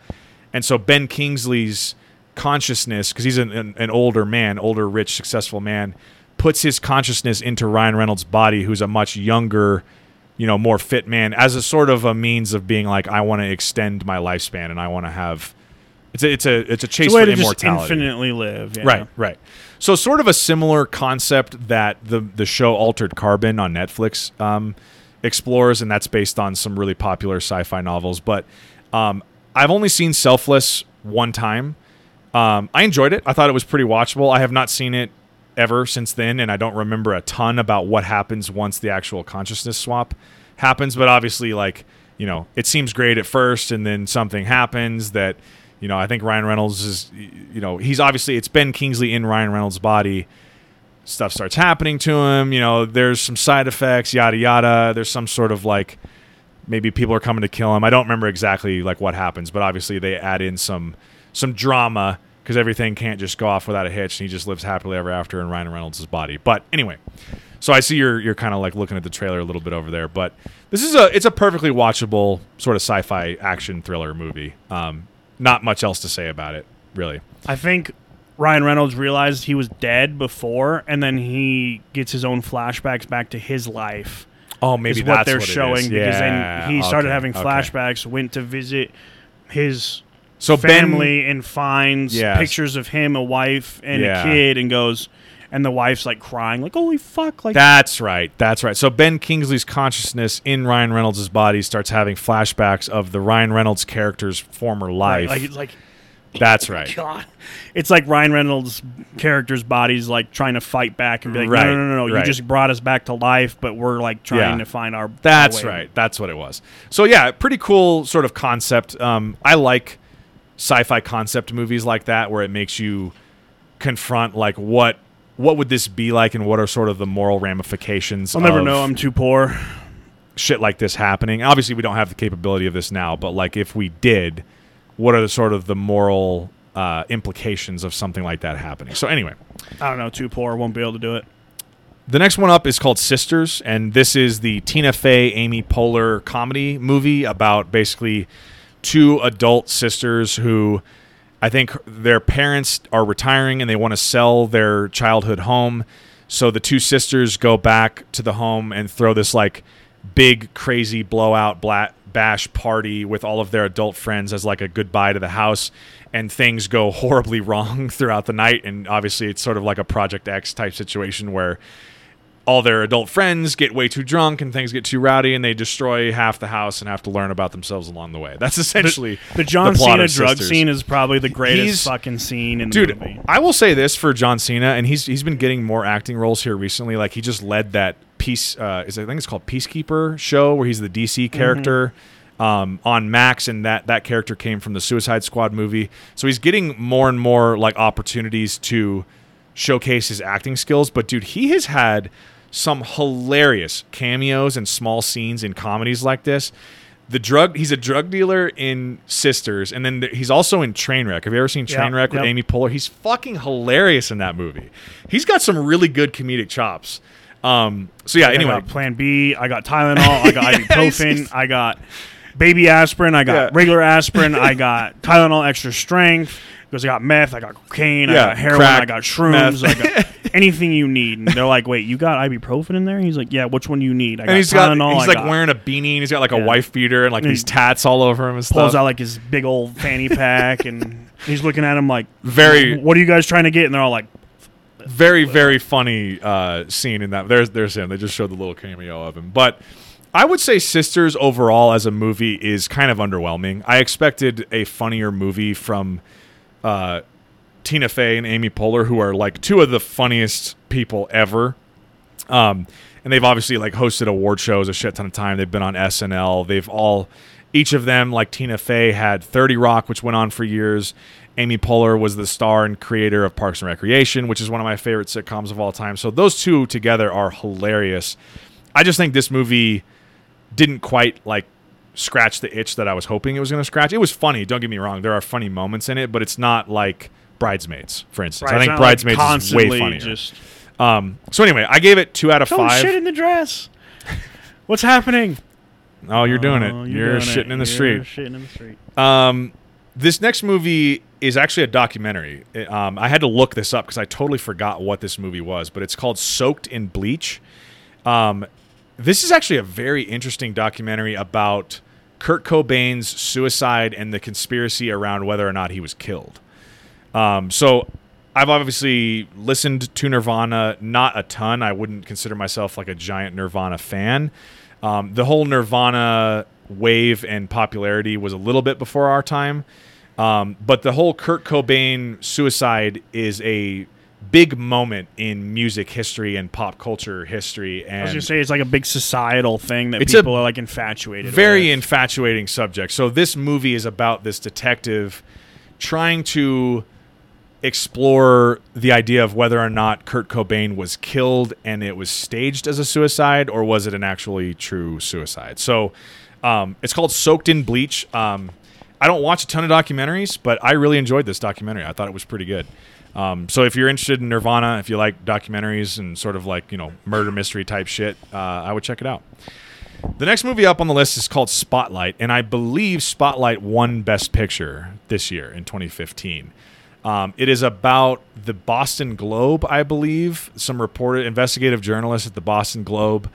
And so Ben Kingsley's consciousness, because he's an older man, older, rich, successful man, puts his consciousness into Ryan Reynolds' body, who's a much younger, you know, more fit man, as a sort of a means of being like, I want to extend my lifespan and I want to have... It's a chase for immortality. It's a way to just infinitely live. Yeah. Right, right. So sort of a similar concept that the show Altered Carbon on Netflix explores, and that's based on some really popular sci-fi novels. But I've only seen Selfless one time. I enjoyed it. I thought it was pretty watchable. I have not seen it ever since then, and I don't remember a ton about what happens once the actual consciousness swap happens. But obviously, like, you know, it seems great at first, and then something happens that... You know, I think Ryan Reynolds is, you know, he's obviously, it's Ben Kingsley in Ryan Reynolds' body. Stuff starts happening to him. You know, there's some side effects, yada, yada. There's some sort of like, maybe people are coming to kill him. I don't remember exactly like what happens, but obviously they add in some drama because everything can't just go off without a hitch. And he just lives happily ever after in Ryan Reynolds' body. But anyway, so I see you're kind of like looking at the trailer a little bit over there, but this is it's a perfectly watchable sort of sci-fi action thriller movie. Not much else to say about it, really. I think Ryan Reynolds realized he was dead before, and then he gets his own flashbacks back to his life. Oh, maybe that's what they're showing. Yeah. Because then he started having flashbacks, went to visit his family and finds pictures of him, a wife, and a kid, and goes, and the wife's like crying, like, holy fuck. Like, that's right. That's right. So Ben Kingsley's consciousness in Ryan Reynolds' body starts having flashbacks of the Ryan Reynolds character's former life. Right, like that's right. God. It's like Ryan Reynolds' character's body's like trying to fight back and be like, no. Right. You just brought us back to life, but we're like trying to find our That's way. Right. That's what it was. So yeah, pretty cool sort of concept. I like sci-fi concept movies like that where it makes you confront like what would this be like and what are sort of the moral ramifications I'll never know. I'm too poor. Shit like this happening. Obviously, we don't have the capability of this now, but like if we did, what are the sort of the moral implications of something like that happening? So anyway. I don't know. Too poor. Won't be able to do it. The next one up is called Sisters, and this is the Tina Fey, Amy Poehler comedy movie about basically two adult sisters who... I think their parents are retiring and they want to sell their childhood home. So the two sisters go back to the home and throw this like big, crazy blowout bash party with all of their adult friends as like a goodbye to the house. And things go horribly wrong throughout the night. And obviously it's sort of like a Project X type situation where all their adult friends get way too drunk and things get too rowdy and they destroy half the house and have to learn about themselves along the way. That's essentially the John Cena drug scene is probably the greatest fucking scene in the movie. I will say this for John Cena, and he's been getting more acting roles here recently. Like he just led that Peace, I think it's called Peacekeeper show where he's the DC character on Max, and that character came from the Suicide Squad movie. So he's getting more and more like opportunities to showcase his acting skills. But dude, he has had some hilarious cameos and small scenes in comedies like this. He's a drug dealer in Sisters, and then he's also in Trainwreck. Have you ever seen Trainwreck with Amy Poehler? He's fucking hilarious in that movie. He's got some really good comedic chops. Anyway. I got Plan B. I got Tylenol. I got ibuprofen. I got baby aspirin. I got regular aspirin. I got Tylenol extra strength. Because I got meth, I got cocaine, I got heroin, crack, I got shrooms, meth. I got anything you need. And they're like, wait, you got ibuprofen in there? And he's like, yeah, which one do you need? He's wearing a beanie, and he's got like a wife beater and like these tats all over him and stuff. Pulls out like his big old fanny pack, and he's looking at him like, what are you guys trying to get? And they're all like. Very, very funny scene in that. There's him. They just showed the little cameo of him. But I would say Sisters overall as a movie is kind of underwhelming. I expected a funnier movie from Tina Fey and Amy Poehler, who are like two of the funniest people ever, and they've obviously like hosted award shows a shit ton of time. They've been on SNL. Each of them, like Tina Fey had 30 Rock, which went on for years. Amy Poehler was the star and creator of Parks and Recreation, which is one of my favorite sitcoms of all time. So those two together are hilarious. I just think this movie didn't quite like scratch the itch that I was hoping it was going to scratch. It was funny, don't get me wrong. There are funny moments in it, but it's not like Bridesmaids, for instance. Right, I think Bridesmaids is way funnier. So anyway, I gave it 2 out of 5. Shit in the dress. What's happening? Oh, you're doing it. You're shitting in the street. Shitting in the street. This next movie is actually a documentary. I had to look this up because I totally forgot what this movie was, but it's called Soaked in Bleach. This is actually a very interesting documentary about Kurt Cobain's suicide and the conspiracy around whether or not he was killed. So I've obviously listened to Nirvana, not a ton. I wouldn't consider myself like a giant Nirvana fan. The whole Nirvana wave and popularity was a little bit before our time. But the whole Kurt Cobain suicide is a big moment in music history and pop culture history. And I was going to say, it's like a big societal thing that people are like infatuated with. Infatuating subject. So this movie is about this detective trying to explore the idea of whether or not Kurt Cobain was killed and it was staged as a suicide, or was it an actually true suicide? So it's called Soaked in Bleach. I don't watch a ton of documentaries, but I really enjoyed this documentary. I thought it was pretty good. So if you're interested in Nirvana, if you like documentaries and sort of like, murder mystery type shit, I would check it out. The next movie up on the list is called Spotlight, and I believe Spotlight won Best Picture this year in 2015. It is about the Boston Globe, I believe. Some investigative journalists at the Boston Globe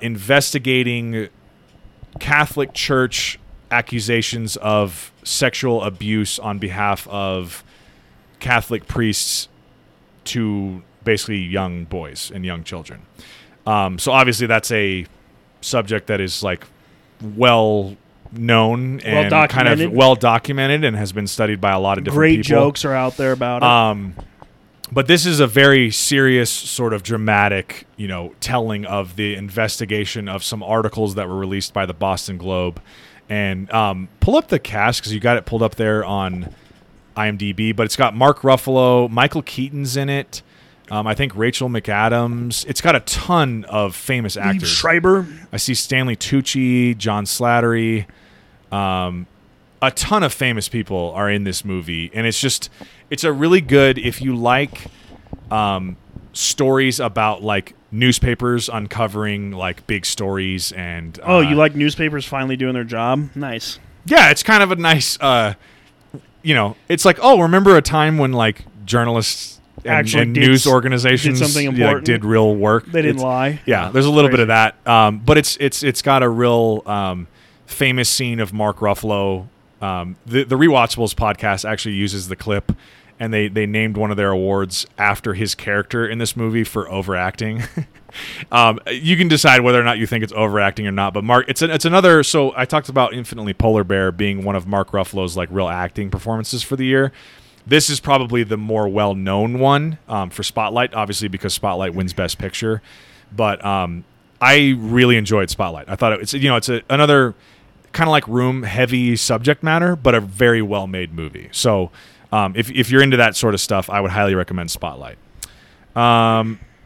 investigating Catholic Church accusations of sexual abuse on behalf of Catholic priests to basically young boys and young children. So obviously that's a subject that is like well known and kind of well documented and has been studied by a lot of different people. Great jokes are out there about it. But this is a very serious sort of dramatic, telling of the investigation of some articles that were released by the Boston Globe. And pull up the cast because you got it pulled up there on IMDb, but it's got Mark Ruffalo, Michael Keaton's in it. I think Rachel McAdams. It's got a ton of famous actors. Liev Schreiber. I see Stanley Tucci, John Slattery. A ton of famous people are in this movie, and it's a really good, if you like stories about like newspapers uncovering like big stories and you like newspapers finally doing their job? Nice. Yeah, it's kind of a nice it's like, remember a time when like journalists and news organizations did something important, did real work. They didn't lie. Yeah, there's a little bit of that, but it's got a real famous scene of Mark Ruffalo. The Rewatchables podcast actually uses the clip, and they named one of their awards after his character in this movie for overacting. You can decide whether or not you think it's overacting or not, but it's another. So I talked about Infinitely Polar Bear being one of Mark Ruffalo's like real acting performances for the year. This is probably the more well-known one for Spotlight, obviously because Spotlight wins Best Picture. But I really enjoyed Spotlight. I thought it's another kind of like Room-heavy subject matter, but a very well-made movie. So if you're into that sort of stuff, I would highly recommend Spotlight.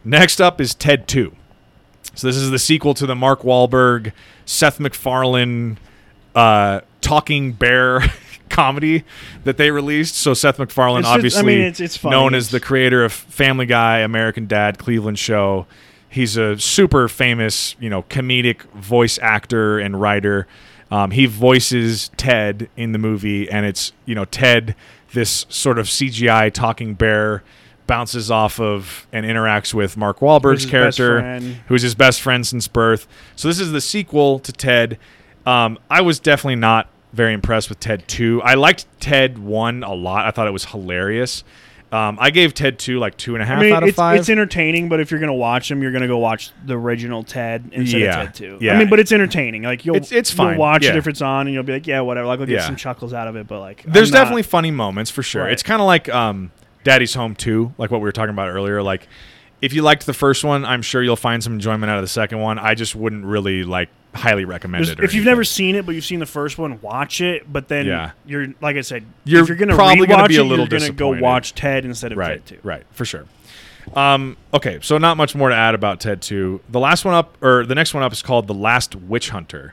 Next up is Ted 2. So this is the sequel to the Mark Wahlberg, Seth MacFarlane talking bear comedy that they released. So Seth MacFarlane, it's known as the creator of Family Guy, American Dad, Cleveland Show. He's a super famous, comedic voice actor and writer. He voices Ted in the movie, and it's, Ted, this sort of CGI talking bear, bounces off of and interacts with Mark Wahlberg's character, who's his best friend since birth. So this is the sequel to Ted. I was definitely not very impressed with Ted 2. I liked Ted 1 a lot. I thought it was hilarious. I gave Ted 2 like 2.5 out of 5. It's entertaining, but if you're going to watch them, you're going to go watch the original Ted instead of Ted 2. Yeah. But it's entertaining. Like it's fine. You'll watch it if it's on, and you'll be like, yeah, whatever. Like, I'll get some chuckles out of it, but like, there's definitely funny moments for sure. Right. It's kind of like Daddy's Home 2, like what we were talking about earlier. Like, if you liked the first one, I'm sure you'll find some enjoyment out of the second one. I just wouldn't really highly recommend it. If you've never seen it, but you've seen the first one, watch it. But then you're, like I said, if you're going to rewatch it, you're going to go watch Ted instead of Ted 2. Right, for sure. Okay, so not much more to add about Ted 2. The next one up is called The Last Witch Hunter.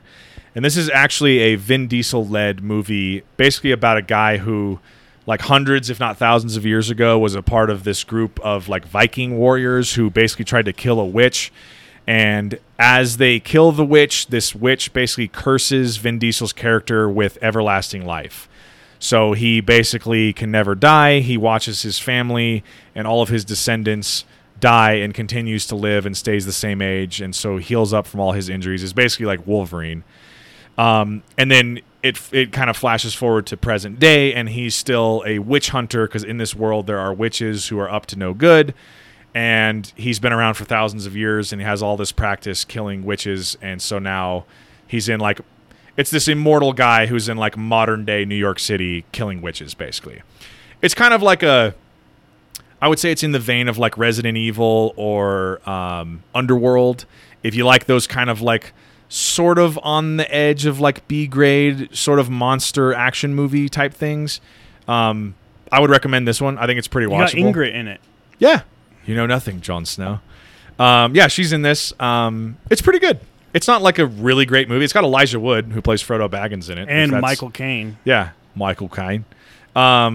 And this is actually a Vin Diesel-led movie, basically about a guy who, like, hundreds, if not thousands of years ago, was a part of this group of, like, Viking warriors who basically tried to kill a witch. And as they kill the witch, this witch basically curses Vin Diesel's character with everlasting life. So he basically can never die. He watches his family and all of his descendants die and continues to live and stays the same age. And so heals up from all his injuries. It's basically like Wolverine. And then it kind of flashes forward to present day, and he's still a witch hunter because in this world there are witches who are up to no good. And he's been around for thousands of years, and he has all this practice killing witches. And so now he's in, like, it's this immortal guy who's in, like, modern day New York City killing witches, basically. It's kind of like I would say it's in the vein of, like, Resident Evil or Underworld. If you like those kind of, like, sort of on the edge of, like, B-grade sort of monster action movie type things, I would recommend this one. I think it's pretty watchable. You got Ingrid in it. Yeah. You know nothing, Jon Snow. She's in this. It's pretty good. It's not like a really great movie. It's got Elijah Wood, who plays Frodo Baggins, in it. And Michael Caine. Yeah, Michael Caine. I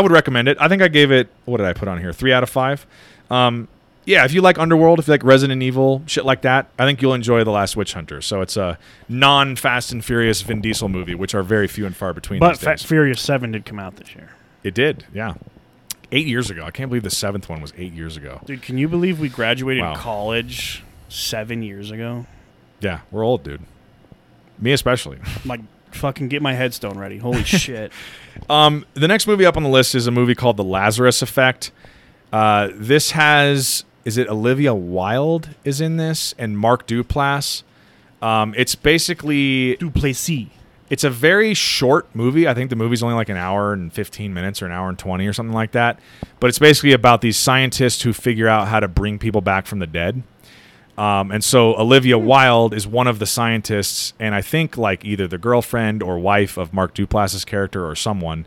would recommend it. I think I gave it, what did I put on here? 3 out of 5. If you like Underworld, if you like Resident Evil, shit like that, I think you'll enjoy The Last Witch Hunter. So it's a non-Fast and Furious Vin Diesel movie, which are very few and far between these days. But Furious 7 did come out this year. It did, yeah. 8 years ago. I can't believe the seventh one was 8 years ago. Dude, can you believe we graduated college 7 years ago? Yeah, we're old, dude. Me especially. Like, fucking get my headstone ready. Holy shit. The next movie up on the list is a movie called The Lazarus Effect. This has... Is it Olivia Wilde is in this? And Mark Duplass. It's basically... Duplessis. It's a very short movie. I think the movie's only like an hour and 15 minutes or an hour and 20 or something like that. But it's basically about these scientists who figure out how to bring people back from the dead. And so Olivia Wilde is one of the scientists, and I think like either the girlfriend or wife of Mark Duplass's character or someone.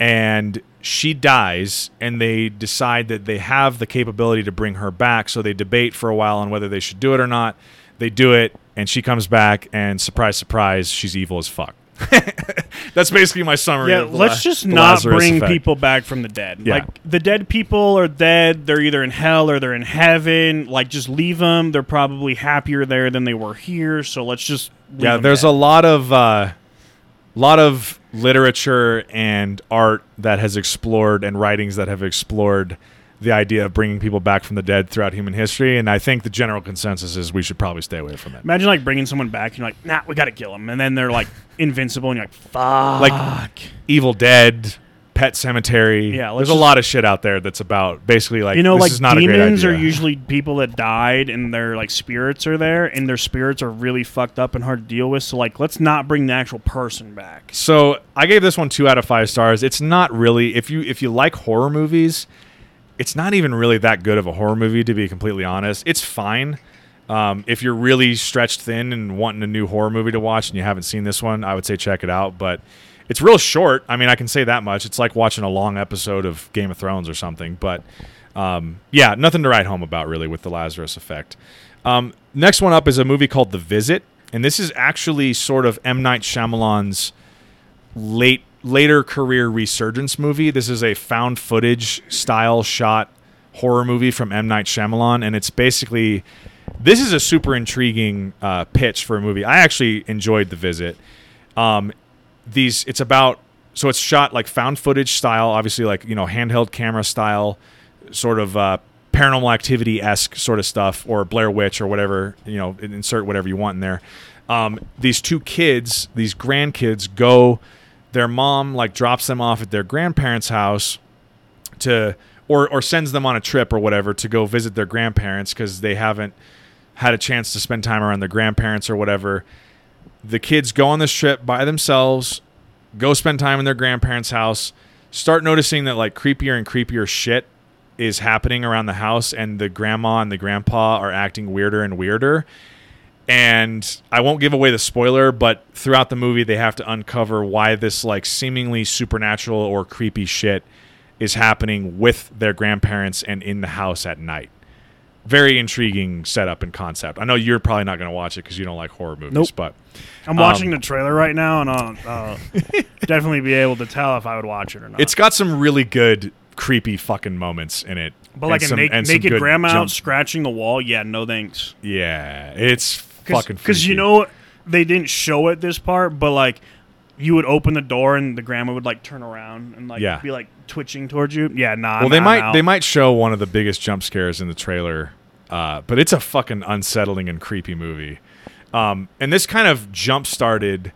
And she dies, and they decide that they have the capability to bring her back. So they debate for a while on whether they should do it or not. They do it, and she comes back, and surprise, surprise, she's evil as fuck. That's basically my summary. Yeah, let's just not bring people back from the dead. Yeah. Like, the dead people are dead. They're either in hell or they're in heaven. Like, just leave them. They're probably happier there than they were here. So let's just leave them there's dead. A lot of literature and art that has explored, and writings that have explored, the idea of bringing people back from the dead throughout human history, and I think the general consensus is we should probably stay away from it. Imagine like bringing someone back and you're like, nah, we gotta kill them, and then they're like invincible, and you're like, fuck. Like Evil Dead, Pet Cemetery. Yeah, there's a lot of shit out there that's about basically like, this like is not a great idea. Demons are usually people that died, and their like spirits are there, and their spirits are really fucked up and hard to deal with. So like, let's not bring the actual person back. So I gave this one 2 out of 5 stars. It's not really, if you like horror movies, it's not even really that good of a horror movie, to be completely honest. It's fine. If you're really stretched thin and wanting a new horror movie to watch and you haven't seen this one, I would say check it out. But it's real short. I mean, I can say that much. It's like watching a long episode of Game of Thrones or something. But nothing to write home about, really, with The Lazarus Effect. Next one up is a movie called The Visit, and this is actually sort of M. Night Shyamalan's later career resurgence movie. This is a found footage style shot horror movie from M. Night Shyamalan, and it's basically, this is a super intriguing pitch for a movie. I actually enjoyed The Visit. It's shot like found footage style, obviously, like, you know, handheld camera style, sort of Paranormal Activity-esque sort of stuff, or Blair Witch, or whatever, you know, insert whatever you want in there. These two kids, these grandkids, go, their mom like drops them off at their grandparents' house to, or sends them on a trip or whatever to go visit their grandparents because they haven't had a chance to spend time around their grandparents or whatever. The kids go on this trip by themselves, go spend time in their grandparents' house, start noticing that like creepier and creepier shit is happening around the house, and the grandma and the grandpa are acting weirder and weirder. And I won't give away the spoiler, but throughout the movie they have to uncover why this like seemingly supernatural or creepy shit is happening with their grandparents and in the house at night. Very intriguing setup and concept. I know you're probably not going to watch it because you don't like horror movies. Nope. But I'm watching the trailer right now, and I'll definitely be able to tell if I would watch it or not. It's got some really good creepy fucking moments in it. But like naked grandma out scratching the wall? Yeah, no thanks. Yeah, it's fucking freaky. Because, you know, they didn't show it this part, but like you would open the door and the grandma would like turn around and like be like twitching towards you. Yeah, nah. Well, they might show one of the biggest jump scares in the trailer, but it's a fucking unsettling and creepy movie. And this kind of jump-started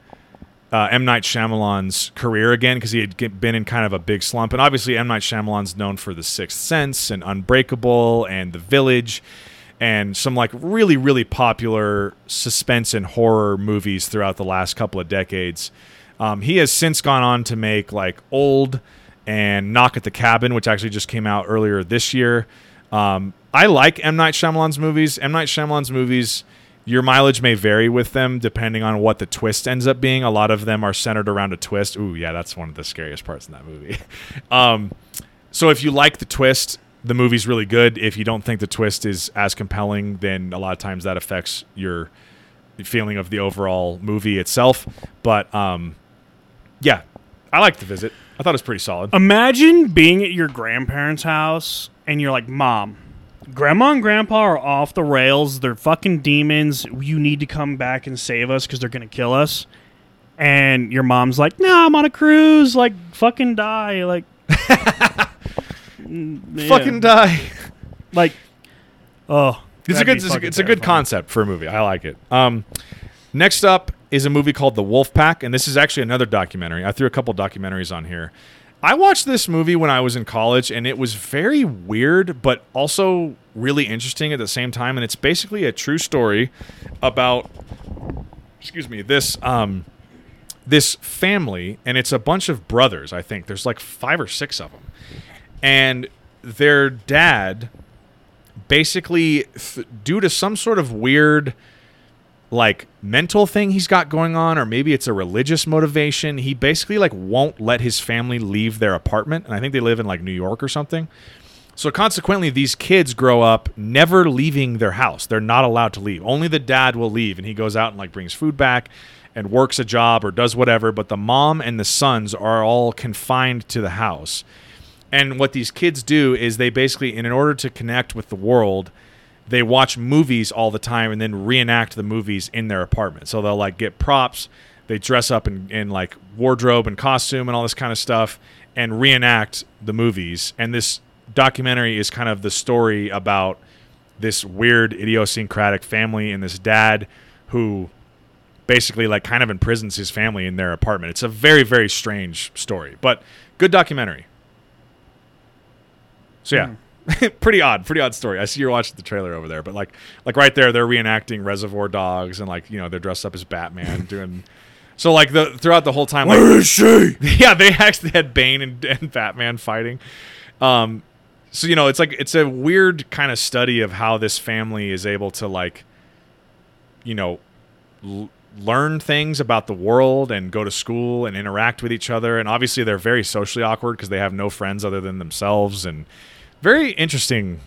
M. Night Shyamalan's career again, because he had been in kind of a big slump. And obviously M. Night Shyamalan's known for The Sixth Sense and Unbreakable and The Village and some like really, really popular suspense and horror movies throughout the last couple of decades. He has since gone on to make like Old and Knock at the Cabin, which actually just came out earlier this year. I like M. Night Shyamalan's movies. M. Night Shyamalan's movies, your mileage may vary with them depending on what the twist ends up being. A lot of them are centered around a twist. Ooh, yeah, that's one of the scariest parts in that movie. So if you like the twist, the movie's really good. If you don't think the twist is as compelling, then a lot of times that affects your feeling of the overall movie itself. But yeah, I liked The Visit. I thought it was pretty solid. Imagine being at your grandparents' house and you're like, Mom, Grandma and Grandpa are off the rails. They're fucking demons. You need to come back and save us because they're going to kill us. And your mom's like, no, I'm on a cruise. Like, fucking die. Like, fucking die. Like, oh. It's a good concept for a movie. I like it. Next up is a movie called The Wolf Pack. And this is actually another documentary. I threw a couple documentaries on here. I watched this movie when I was in college, and it was very weird, but also really interesting at the same time. And it's basically a true story about, this family, and it's a bunch of brothers, I think. There's like 5 or 6 of them. And their dad basically, due to some sort of weird like mental thing he's got going on, or maybe it's a religious motivation, he basically like won't let his family leave their apartment. And I think they live in like New York or something. So consequently, these kids grow up never leaving their house. They're not allowed to leave. Only the dad will leave, and he goes out and like brings food back and works a job or does whatever. But the mom and the sons are all confined to the house. And what these kids do is they basically, in order to connect with the world, they watch movies all the time and then reenact the movies in their apartment. So they'll like get props, they dress up in like wardrobe and costume and all this kind of stuff and reenact the movies. And this documentary is kind of the story about this weird idiosyncratic family and this dad who basically like kind of imprisons his family in their apartment. It's a very, very strange story, but good documentary. So yeah. Pretty odd story. I see you're watching the trailer over there, but like right there, they're reenacting Reservoir Dogs, and like, you know, they're dressed up as Batman doing. So like throughout the whole time, like, where is she? Yeah, they actually had Bane and Batman fighting. So you know, it's like it's a weird kind of study of how this family is able to like, you know, learn things about the world and go to school and interact with each other, and obviously they're very socially awkward because they have no friends other than themselves and. Very interesting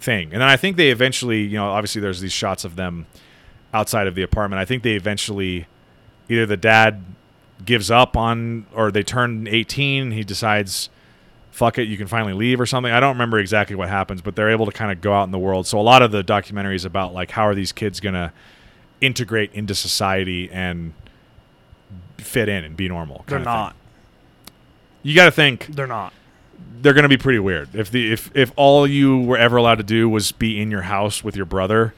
thing. And then I think they eventually, you know, obviously there's these shots of them outside of the apartment. I think they eventually, either the dad gives up on, or they turn 18, he decides, fuck it, you can finally leave or something. I don't remember exactly what happens, but they're able to kind of go out in the world. So a lot of the documentary is about, like, how are these kids going to integrate into society and fit in and be normal. They're not. You got to think. They're not. They're going to be pretty weird. If all you were ever allowed to do was be in your house with your brother,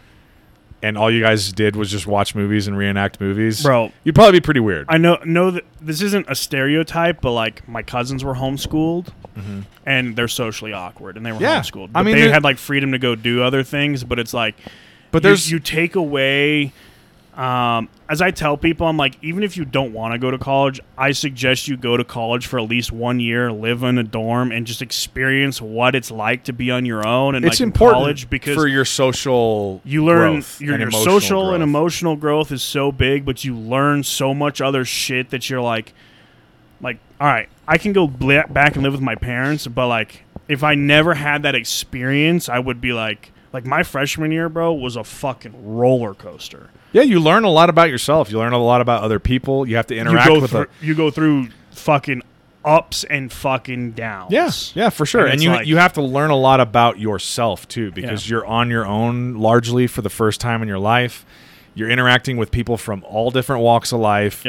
and all you guys did was just watch movies and reenact movies, bro, you'd probably be pretty weird. I know that this isn't a stereotype, but, like, my cousins were homeschooled, mm-hmm. and they're socially awkward, and they were homeschooled. But I mean, they had, like, freedom to go do other things, but it's like, but you take away. As I tell people, I'm like, even if you don't want to go to college, I suggest you go to college for at least 1 year, live in a dorm, and just experience what it's like to be on your own. And it's like important college, because for your social, you learn growth, your social growth. And emotional growth is so big, but you learn so much other shit that you're like, all right, I can go back and live with my parents, but, like, if I never had that experience, I would be like my freshman year, bro, was a fucking roller coaster. Yeah, you learn a lot about yourself. You learn a lot about other people. You have to interact you go through fucking ups and fucking downs. Yes, yeah, for sure. And you you have to learn a lot about yourself too, because you're on your own largely for the first time in your life. You're interacting with people from all different walks of life,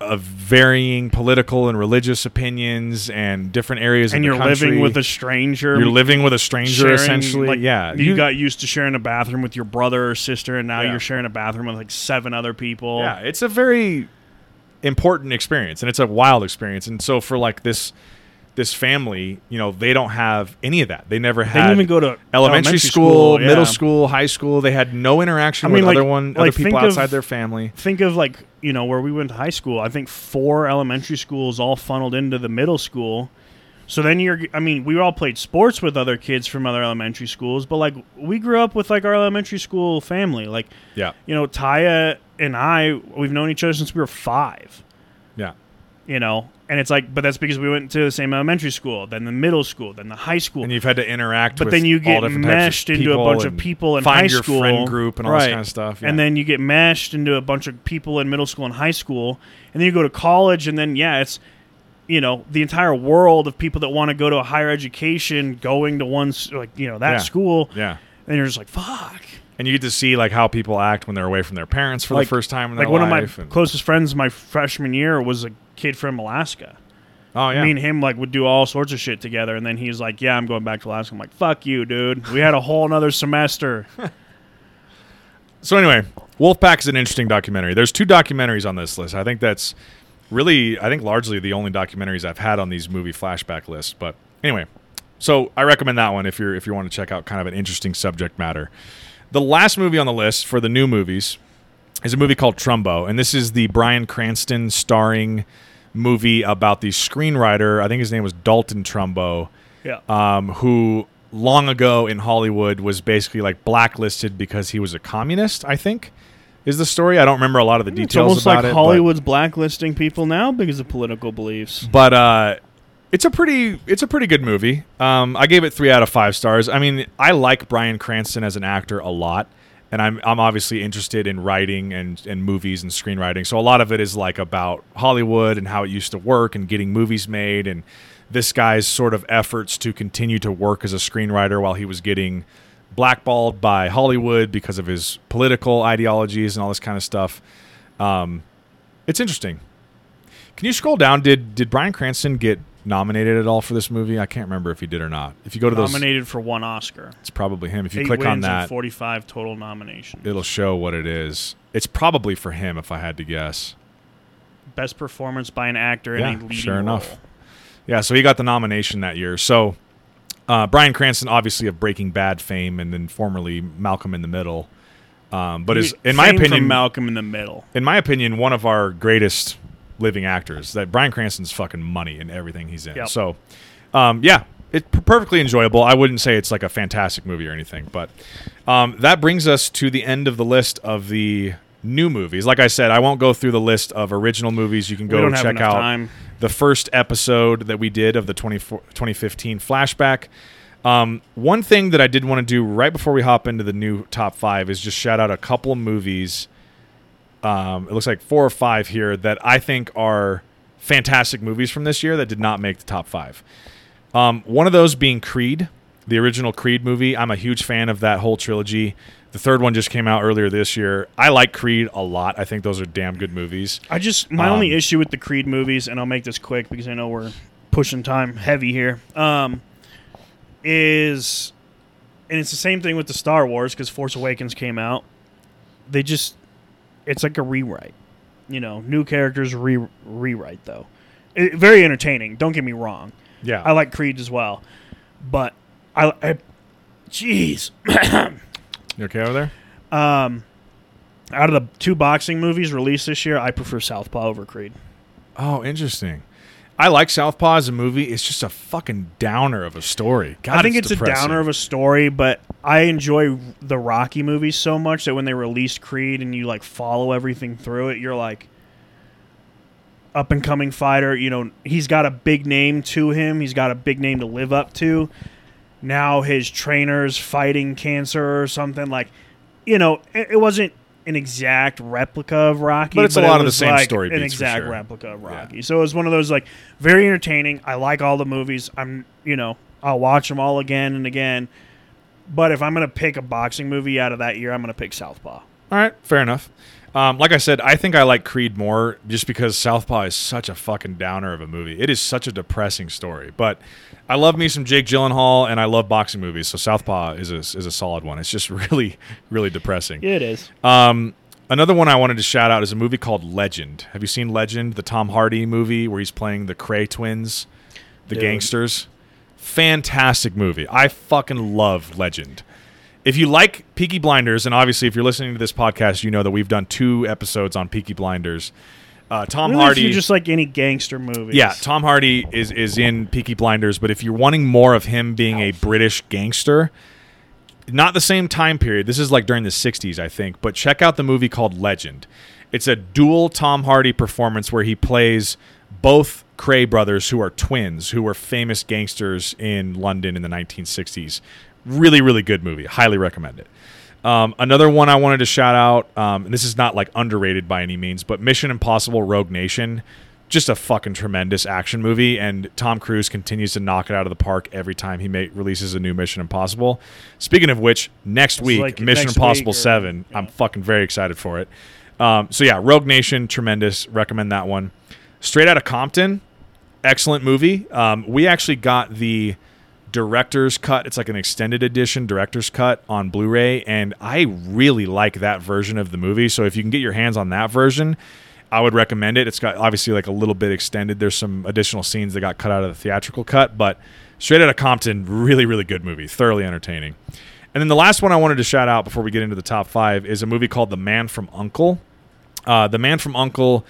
of varying political and religious opinions and different areas of the country. And you're living with a stranger. You're living with a stranger, essentially. Like, yeah. You got used to sharing a bathroom with your brother or sister, and now you're sharing a bathroom with, like, 7 other people. Yeah, it's a very important experience, and it's a wild experience. And so for, like, this family, you know, they don't have any of that. They never had. They didn't even go to elementary school, middle school, high school. They had no interaction with other people outside their family. Think of, like, you know, where we went to high school. I think 4 elementary schools all funneled into the middle school. So then we all played sports with other kids from other elementary schools, but, like, we grew up with, like, our elementary school family. Like, you know, Taya and I, we've known each other since we were 5. Yeah. You know, and it's like, but that's because we went to the same elementary school, then the middle school, then the high school. And you've had to interact with all different types of people. But then you get meshed into a bunch of people in high school. Find your friend group and all this kind of stuff. Yeah. And then you get meshed into a bunch of people in middle school and high school. And then you go to college, and then, it's, you know, the entire world of people that want to go to a higher education going to one, like, you know, that school. Yeah. And you're just like, fuck. And you get to see, like, how people act when they're away from their parents for the first time in their life. Like, one of my closest friends my freshman year was a kid from Alaska. Oh, yeah. Me and him, like, would do all sorts of shit together. And then he's like, yeah, I'm going back to Alaska. I'm like, fuck you, dude. We had a whole another semester. So anyway, Wolfpack is an interesting documentary. There's 2 documentaries on this list. I think that's really, largely the only documentaries I've had on these movie flashback lists. But anyway, so I recommend that one if you want to check out kind of an interesting subject matter. The last movie on the list for the new movies is a movie called Trumbo, and this is the Bryan Cranston starring movie about the screenwriter, I think his name was Dalton Trumbo, who long ago in Hollywood was basically, like, blacklisted because he was a communist, I think, is the story. I don't remember a lot of the details about it. It's almost like Hollywood's blacklisting people now because of political beliefs. But It's a pretty good movie. I gave it 3 out of 5 stars. I mean, I like Bryan Cranston as an actor a lot, and I'm obviously interested in writing and movies and screenwriting. So a lot of it is, like, about Hollywood and how it used to work and getting movies made, and this guy's sort of efforts to continue to work as a screenwriter while he was getting blackballed by Hollywood because of his political ideologies and all this kind of stuff. It's interesting. Can you scroll down? Did Bryan Cranston get nominated at all for this movie? I can't remember if he did or not. If you go to nominated for 1 Oscar. It's probably him. If you click on that, 45 total nominations. It'll show what it is. It's probably for him if I had to guess. Best performance by an actor in a leading role. Sure enough. Yeah, so he got the nomination that year. So Bryan Cranston, obviously of Breaking Bad fame, and then formerly Malcolm in the Middle. But in my opinion, Malcolm in the Middle. In my opinion, one of our greatest living actors. That Bryan Cranston's fucking money in everything he's in. Yep. So, it's perfectly enjoyable. I wouldn't say it's, like, a fantastic movie or anything, but that brings us to the end of the list of the new movies. Like I said, I won't go through the list of original movies. You can go check out the first episode that we did of the 2015 flashback. One thing that I did want to do right before we hop into the new top five is just shout out a couple of movies. It looks like 4 or 5 here that I think are fantastic movies from this year that did not make the top five. One of those being Creed, the original Creed movie. I'm a huge fan of that whole trilogy. The third one just came out earlier this year. I like Creed a lot. I think those are damn good movies. My only issue with the Creed movies, and I'll make this quick because I know we're pushing time heavy here, is, and it's the same thing with the Star Wars because Force Awakens came out. They just, it's like a rewrite. You know, new characters rewrite though. Very entertaining. Don't get me wrong. Yeah, I like Creed as well, but jeez. You okay over there? Out of the 2 boxing movies released this year, I prefer Southpaw over Creed. Oh, interesting. I like Southpaw as a movie. It's just a fucking downer of a story. God, I think it's depressing. A downer of a story, but I enjoy the Rocky movies so much that when they released Creed and you like follow everything through it, you're like, up-and-coming fighter, you know, he's got a big name to him. He's got a big name to live up to. Now his trainer's fighting cancer or something. Like, you know, it wasn't an exact replica of Rocky. But it's a lot of the same story beats, an exact replica of Rocky. Yeah. So it was one of those, like, very entertaining. I like all the movies. I'll watch them all again and again. But if I'm going to pick a boxing movie out of that year, I'm going to pick Southpaw. All right, fair enough. Like I said, I think I like Creed more just because Southpaw is such a fucking downer of a movie. It is such a depressing story. But I love me some Jake Gyllenhaal, and I love boxing movies, so Southpaw is a solid one. It's just really, really depressing. Yeah, it is. Another one I wanted to shout out is a movie called Legend. Have you seen Legend, the Tom Hardy movie where he's playing the Cray twins, the gangsters? Fantastic movie. I fucking love Legend. If you like Peaky Blinders, and obviously if you're listening to this podcast, you know that we've done 2 episodes on Peaky Blinders. Tom Hardy... If you just like any gangster movies. Yeah, Tom Hardy is in Peaky Blinders, but if you're wanting more of him being a British gangster, not the same time period. This is like during the 60s, I think, but check out the movie called Legend. It's a dual Tom Hardy performance where he plays both Cray brothers, who are twins, who were famous gangsters in London in the 1960s. Really, really good movie. Highly recommend it. Another one I wanted to shout out, and this is not like underrated by any means, but Mission Impossible Rogue Nation, just a fucking tremendous action movie, and Tom Cruise continues to knock it out of the park every time he releases a new Mission Impossible. Speaking of which, next week, Mission Impossible 7, yeah. I'm fucking very excited for it. Rogue Nation, tremendous. Recommend that one. Straight Outta Compton, excellent movie. We actually got the director's cut. It's like an extended edition director's cut on Blu-ray, and I really like that version of the movie. So if you can get your hands on that version, I would recommend it. It's got obviously like a little bit extended. There's some additional scenes that got cut out of the theatrical cut, but Straight Outta Compton, really, really good movie. Thoroughly entertaining. And then the last one I wanted to shout out before we get into the top five is a movie called The Man from U.N.C.L.E. The Man from U.N.C.L.E.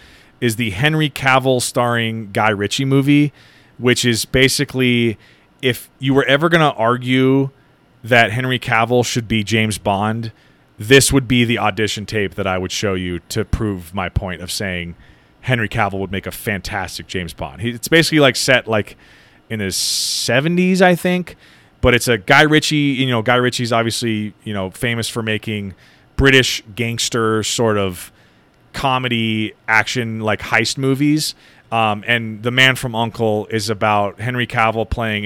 is the Henry Cavill starring Guy Ritchie movie, which is basically... If you were ever going to argue that Henry Cavill should be James Bond, this would be the audition tape that I would show you to prove my point of saying Henry Cavill would make a fantastic James Bond. It's basically like set like in the 70s, I think, but it's a Guy Ritchie. You know, Guy Ritchie's obviously, you know, famous for making British gangster sort of comedy action like heist movies. And The Man from U.N.C.L.E. is about Henry Cavill playing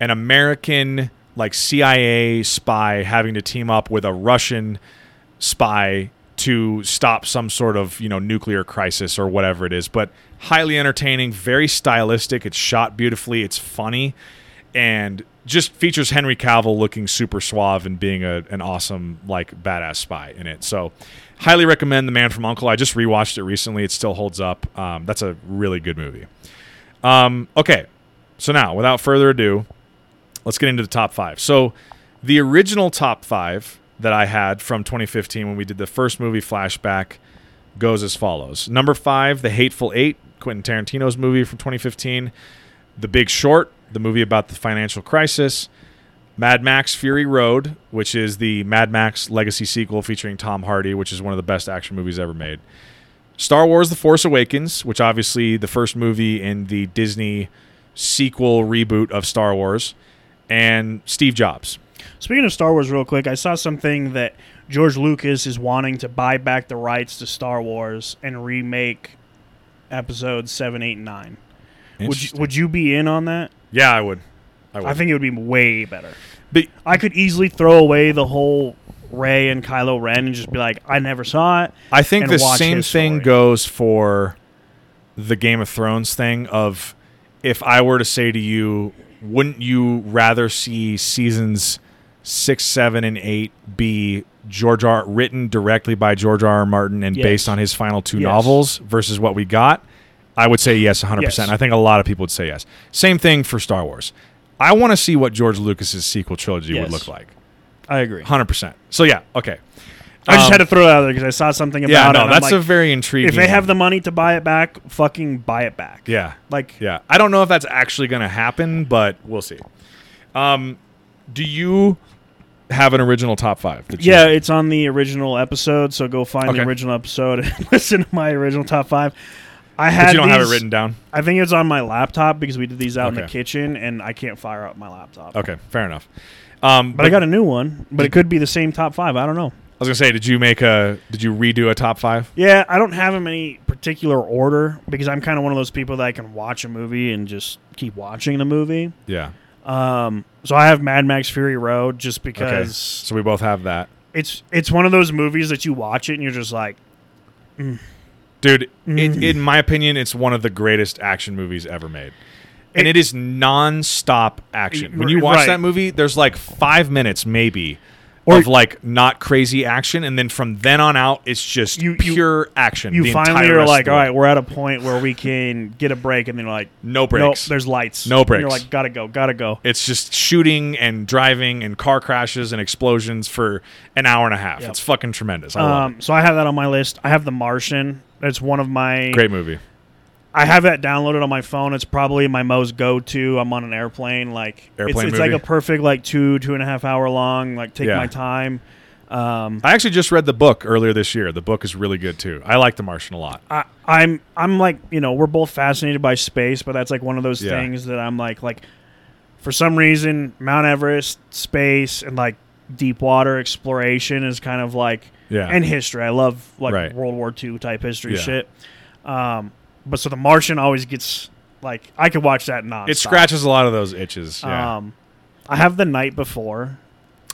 an American like CIA spy having to team up with a Russian spy to stop some sort of, you know, nuclear crisis or whatever it is. But highly entertaining, very stylistic. It's shot beautifully. It's funny, and just features Henry Cavill looking super suave and being an awesome like badass spy in it. So highly recommend The Man from U.N.C.L.E. I just rewatched it recently. It still holds up. That's a really good movie. Okay, so now, without further ado, let's get into the top five. So the original top five that I had from 2015 when we did the first movie flashback goes as follows. Number 5, The Hateful Eight, Quentin Tarantino's movie from 2015. The Big Short, the movie about the financial crisis. Mad Max Fury Road, which is the Mad Max Legacy sequel featuring Tom Hardy, which is one of the best action movies ever made. Star Wars The Force Awakens, which obviously the first movie in the Disney sequel reboot of Star Wars. and Steve Jobs. Speaking of Star Wars real quick, I saw something that George Lucas is wanting to buy back the rights to Star Wars and remake episodes 7, 8, and 9. Would you be in on that? Yeah, I would. I think it would be way better. But I could easily throw away the whole Rey and Kylo Ren and just be like, I never saw it. I think the same thing goes for the Game of Thrones thing of, if I were to say to you, wouldn't you rather see seasons 6, 7, and 8 be written directly by George R. R. Martin and based on his final two novels versus what we got? I would say yes, 100%. Yes. I think a lot of people would say yes. Same thing for Star Wars. I want to see what George Lucas's sequel trilogy would look like. I agree. 100%. So, yeah, okay. I just had to throw it out there because I saw something about it. Yeah, no, that's a very intriguing. If they have the money to buy it back, fucking buy it back. Yeah. I don't know if that's actually going to happen, but we'll see. Do you have an original top five? It's on the original episode, so go find the original episode and listen to my original top five. But you don't have it written down? I think it's on my laptop because we did these out in the kitchen, and I can't fire up my laptop. Okay, fair enough. But I got a new one, but it could be the same top five. I don't know. I was going to say, did you redo a top five? Yeah, I don't have them in any particular order because I'm kind of one of those people that I can watch a movie and just keep watching the movie. Yeah. So I have Mad Max Fury Road just because. Okay. So we both have that. It's one of those movies that you watch it and you're just like, Dude, in my opinion, it's one of the greatest action movies ever made. And it is nonstop action. When you watch that movie, there's like 5 minutes maybe of like not crazy action. And then from then on out, it's just pure action. You finally are like, all right, we're at a point where we can get a break. And then you're like, no breaks. Nope, there's lights. No breaks. And you're like, gotta go. It's just shooting and driving and car crashes and explosions for an hour and a half. Yep. It's fucking tremendous. I love it. So I have that on my list. I have The Martian. It's one of my... Great movie. I have that downloaded on my phone. It's probably my most go-to. I'm on an airplane. It's like a perfect 2.5 hour long. Take my time. I actually just read the book earlier this year. The book is really good too. I like The Martian a lot. I'm like, we're both fascinated by space, but that's like one of those things that I'm like for some reason Mount Everest, space, and deep water exploration is kind of and history. I love World War II type history shit. But so The Martian always gets, I could watch that nonstop. It scratches a lot of those itches. Yeah. I have The Night Before.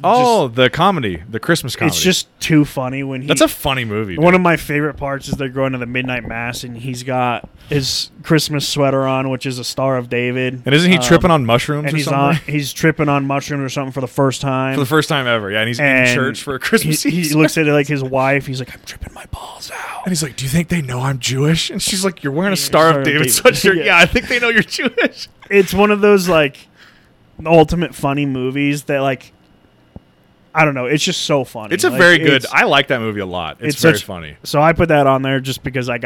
The comedy, the Christmas comedy. It's just too funny when he... That's a funny movie. One of my favorite parts is they're going to the midnight mass, and he's got his Christmas sweater on, which is a Star of David. And isn't he tripping on mushrooms or something? He's tripping on mushrooms or something for the first time. For the first time ever, yeah. And he's in church for a Christmas Eve. He looks at his wife. He's like, I'm tripping my balls out. And he's like, do you think they know I'm Jewish? And she's like, you're wearing a Star of David. I think they know you're Jewish. It's one of those, ultimate funny movies that, I don't know. It's just so funny. It's a very good. I like that movie a lot. It's very funny. So I put that on there just because I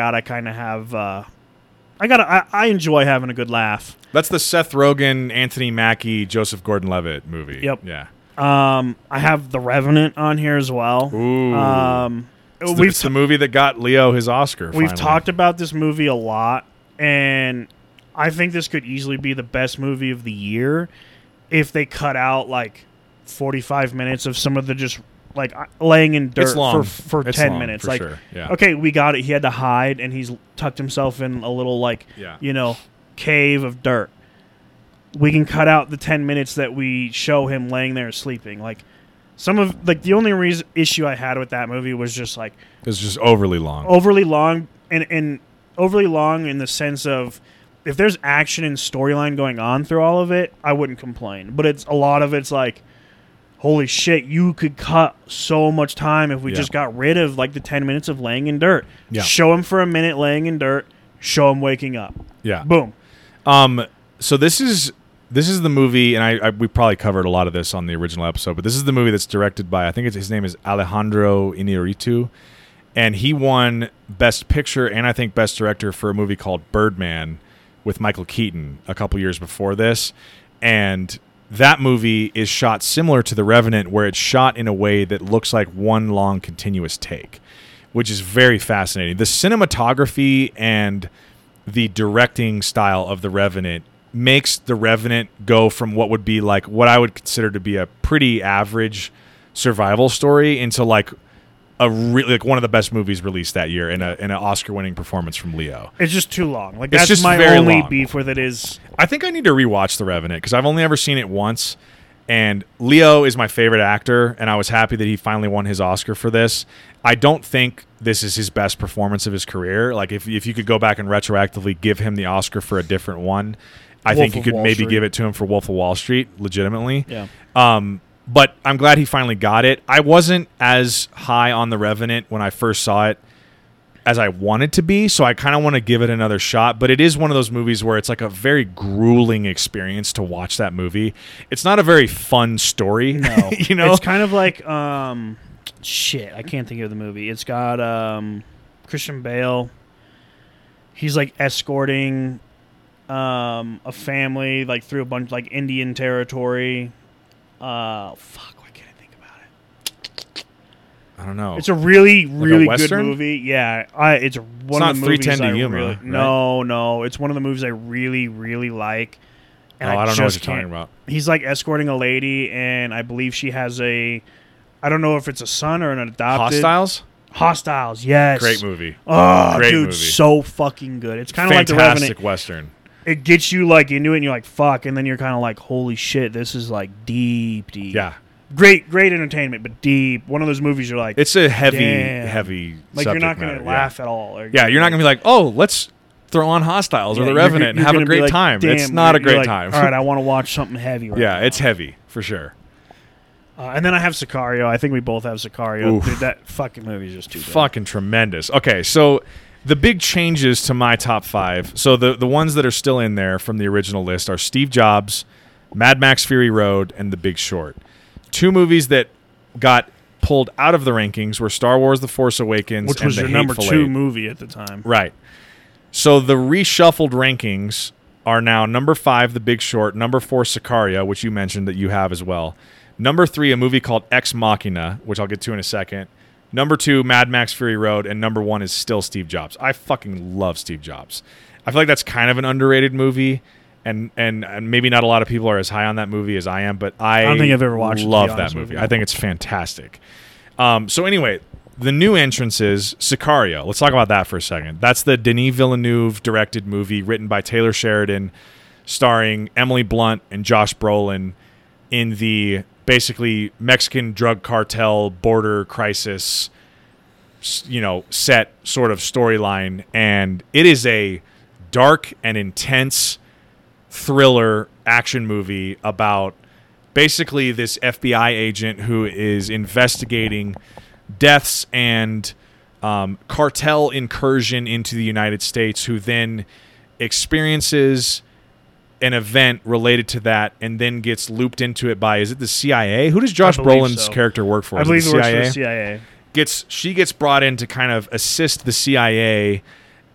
enjoy having a good laugh. That's the Seth Rogen, Anthony Mackie, Joseph Gordon-Levitt movie. Yep. Yeah. I have The Revenant on here as well. Ooh. It's the movie that got Leo his Oscar. We've talked about this movie a lot, and I think this could easily be the best movie of the year if they cut out 45 minutes of some of the just laying in dirt for 10 minutes. Okay, we got it. He had to hide, and he's tucked himself in a little cave of dirt. We can cut out the 10 minutes that we show him laying there sleeping. Some of the only issue I had with that movie was just it was just overly long. Overly long and overly long in the sense of, if there's action and storyline going on through all of it, I wouldn't complain. But it's a lot of it's holy shit, you could cut so much time if we just got rid of the 10 minutes of laying in dirt. Yeah. Show him for a minute laying in dirt, show him waking up. Yeah. Boom. So this is the movie, and we probably covered a lot of this on the original episode, but this is the movie that's directed by, I think his name is Alejandro Iñárritu, and he won Best Picture and I think Best Director for a movie called Birdman with Michael Keaton a couple years before this, and that movie is shot similar to The Revenant, where it's shot in a way that looks like one long continuous take, which is very fascinating. The cinematography and the directing style of The Revenant makes The Revenant go from what would be like what I would consider to be a pretty average survival story into like a really like one of the best movies released that year in an Oscar-winning performance from Leo. It's just too long. Like that's just my only beef with it is. I think I need to rewatch The Revenant because I've only ever seen it once. And Leo is my favorite actor, and I was happy that he finally won his Oscar for this. I don't think this is his best performance of his career. Like, if you could go back and retroactively give him the Oscar for a different one, I think you could maybe give it to him for Wolf of Wall Street, legitimately. Yeah. But I'm glad he finally got it. I wasn't as high on The Revenant when I first saw it as I wanted to be, so I kind of want to give it another shot. But it is one of those movies where it's like a very grueling experience to watch that movie. It's not a very fun story. No. You know? It's kind of like, shit, I can't think of the movie. It's got Christian Bale. He's like escorting a family like through a bunch like Indian territory. Fuck. I don't know. It's a really, really like a good movie. Yeah, it's one of the movies I really... No, it's one of the movies I really, really like. And I don't know what you're talking about. He's like escorting a lady, and I believe she has a... I don't know if it's a son or an adopted... Hostiles, yes. Great movie. Oh, dude, so fucking good. It's kind of like The Revenant. Fantastic Western. It gets you like into it, and you're like, fuck, and then you're kind of like, holy shit, this is like deep. Yeah. Great entertainment, but deep. One of those movies you're like... It's a heavy like subject. You're not going to laugh at all. You're not going to be like, oh, let's throw on Hostiles or The Revenant and have a great time. It's not a great time. All right, I want to watch something heavy now. It's heavy, for sure. And then I have Sicario. I think we both have Sicario. Oof. Dude, that fucking movie is just too good. Fucking tremendous. Okay, so the big changes to my top five. So the ones that are still in there from the original list are Steve Jobs, Mad Max Fury Road, and The Big Short. Two movies that got pulled out of the rankings were Star Wars The Force Awakens and The Hateful Eight. Which was your number two movie at the time. Right. So the reshuffled rankings are now number 5, The Big Short, number 4, Sicario, which you mentioned that you have as well. Number 3, a movie called Ex Machina, which I'll get to in a second. Number 2, Mad Max Fury Road, and number 1 is still Steve Jobs. I fucking love Steve Jobs. I feel like that's kind of an underrated movie. And maybe not a lot of people are as high on that movie as I am, but I don't think I've ever watched love that movie. I think it's fantastic. So anyway, the new entrance is Sicario. Let's talk about that for a second. That's the Denis Villeneuve directed movie written by Taylor Sheridan, starring Emily Blunt and Josh Brolin in the basically Mexican drug cartel border crisis, you know, set sort of storyline. And it is a dark and intense thriller action movie about basically this FBI agent who is investigating deaths and cartel incursion into the United States, who then experiences an event related to that and then gets looped into it by, is it the CIA? Who does Josh Brolin's character work for? I believe it works for the CIA. She gets brought in to kind of assist the CIA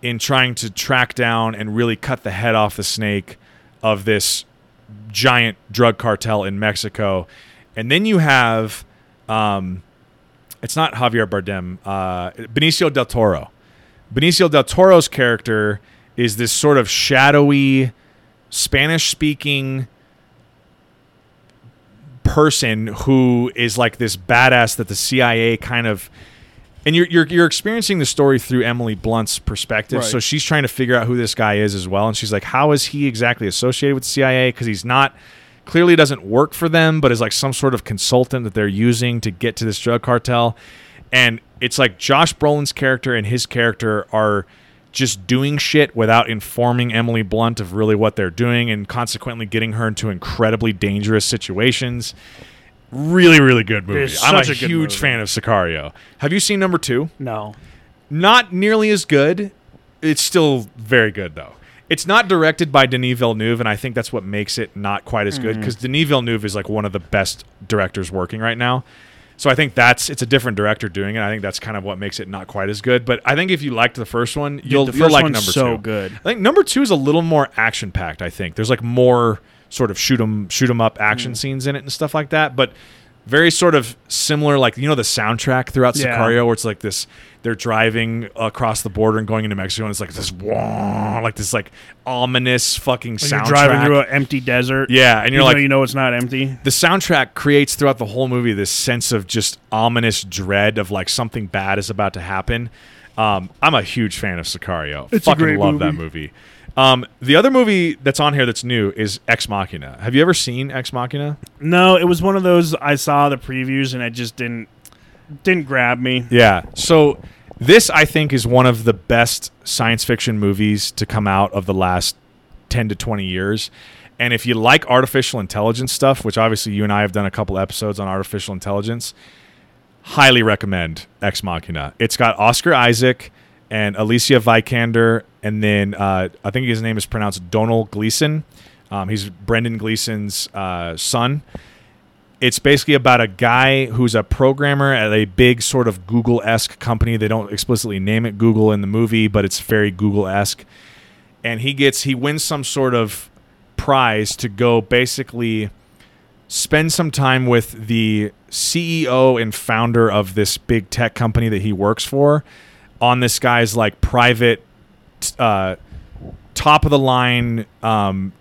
in trying to track down and really cut the head off the snake of this giant drug cartel in Mexico. And then you have, it's not Javier Bardem, Benicio del Toro. Benicio del Toro's character is this sort of shadowy, Spanish-speaking person who is like this badass that the CIA kind of... And you're experiencing the story through Emily Blunt's perspective, right. So she's trying to figure out who this guy is as well, and she's like, how is he exactly associated with the CIA? Because he's not, clearly doesn't work for them, but is like some sort of consultant that they're using to get to this drug cartel. And it's like Josh Brolin's character and his character are just doing shit without informing Emily Blunt of really what they're doing, and consequently getting her into incredibly dangerous situations. Really, really good movie. I'm a huge fan of Sicario. Have you seen number 2? No. Not nearly as good. It's still very good, though. It's not directed by Denis Villeneuve, and I think that's what makes it not quite as good, because Denis Villeneuve is like one of the best directors working right now. So I think it's a different director doing it. I think that's kind of what makes it not quite as good. But I think if you liked the first one, you'll like number 2. So good. I think number 2 is a little more action-packed, I think. There's like more... sort of shoot 'em up action scenes in it and stuff like that. But Very sort of similar, like, you know, the soundtrack throughout Sicario, where it's like this, they're driving across the border and going into Mexico, and it's like this, wah, like this, like, ominous fucking soundtrack. You're driving through an empty desert. Yeah, and you're like, you know it's not empty. The soundtrack creates throughout the whole movie this sense of just ominous dread of, like, something bad is about to happen. I'm a huge fan of Sicario. It's fucking a great love movie. That movie. The other movie that's on here that's new is Ex Machina. Have you ever seen Ex Machina? No, it was one of those I saw the previews and it just didn't grab me. Yeah. So this, I think, is one of the best science fiction movies to come out of the last 10 to 20 years. And if you like artificial intelligence stuff, which obviously you and I have done a couple episodes on artificial intelligence, highly recommend Ex Machina. It's got Oscar Isaac and Alicia Vikander, and then I think his name is pronounced Donald Gleason. He's Brendan Gleason's son. It's basically about a guy who's a programmer at a big sort of Google-esque company. They don't explicitly name it Google in the movie, but it's very Google-esque. And he wins some sort of prize to go basically spend some time with the CEO and founder of this big tech company that he works for, on this guy's like private top of the line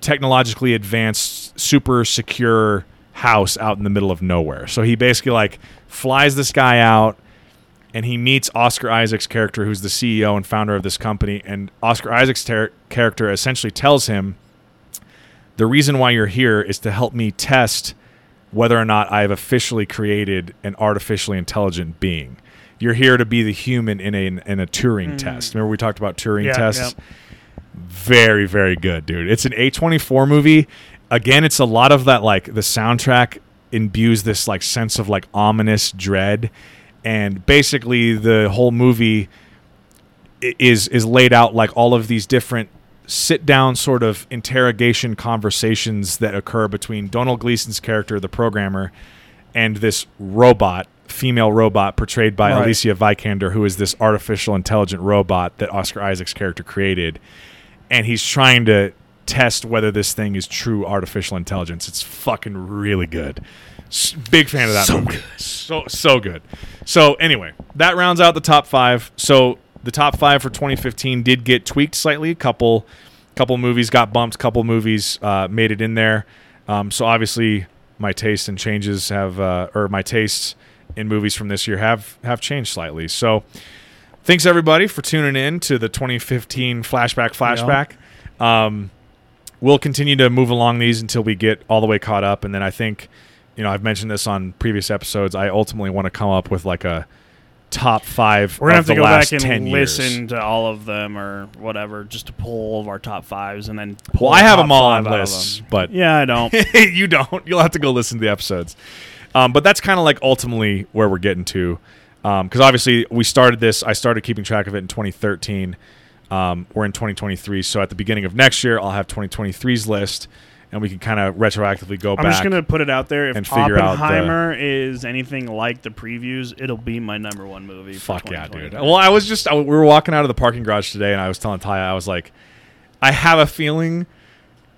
technologically advanced super secure house out in the middle of nowhere. So he basically like flies this guy out and he meets Oscar Isaac's character, who's the CEO and founder of this company, and Oscar Isaac's character essentially tells him, the reason why you're here is to help me test whether or not I've officially created an artificially intelligent being. You're here to be the human in a Turing test. Remember we talked about Turing tests? Yeah. Very, very good, dude. It's an A24 movie. Again, it's a lot of that, like, the soundtrack imbues this, like, sense of, like, ominous dread. And basically the whole movie is laid out like all of these different sit-down sort of interrogation conversations that occur between Donald Gleason's character, the programmer, and this robot, female robot portrayed by Alicia Vikander, who is this artificial intelligent robot that Oscar Isaac's character created, and he's trying to test whether this thing is true artificial intelligence. It's fucking really good. Big fan of that movie. So good. So anyway, that rounds out the top five. So the top five for 2015 did get tweaked slightly. A couple movies got bumped. Couple movies made it in there. So obviously my taste and changes have, or my tastes in movies from this year have changed slightly. So thanks everybody for tuning in to the 2015 flashback. Yeah. We'll continue to move along these until we get all the way caught up. And then I think, you know, I've mentioned this on previous episodes, I ultimately want to come up with like a top five. We're going to have to go back and listen to all of them or whatever, just to pull all of our top fives and then pull. Well, I have them all on lists, but yeah, I don't. You don't. You'll have to go listen to the episodes. But that's kind of like ultimately where we're getting to. Because obviously we started this, I started keeping track of it in 2013. We're in 2023. So at the beginning of next year, I'll have 2023's list. And we can kind of retroactively go back. I'm just going to put it out there. If Oppenheimer is anything like the previews, it'll be my number one movie. Fuck yeah, dude. Well, we were walking out of the parking garage today and I was telling Taya, I was like, I have a feeling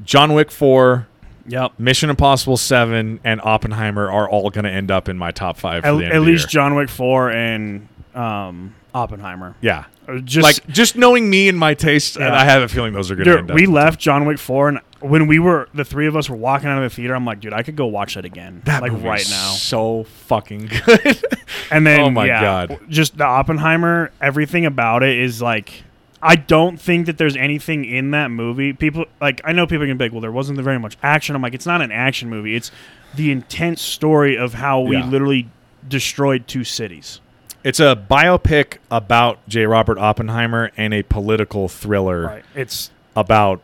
John Wick 4... Yep. Mission Impossible 7 and Oppenheimer are all going to end up in my top five. At least John Wick 4 and Oppenheimer. Yeah. Just knowing me and my taste, and I have a feeling those are going to end up. We left John Wick 4, and when the three of us were walking out of the theater, I'm like, dude, I could go watch it again. That movie right now. So fucking good. And then, oh my God. Just the Oppenheimer, everything about it is like, I don't think that there's anything in that movie. People like, I know people can be like, well, there wasn't very much action. I'm like, it's not an action movie. It's the intense story of how we literally destroyed two cities. It's a biopic about J. Robert Oppenheimer and a political thriller. Right. It's about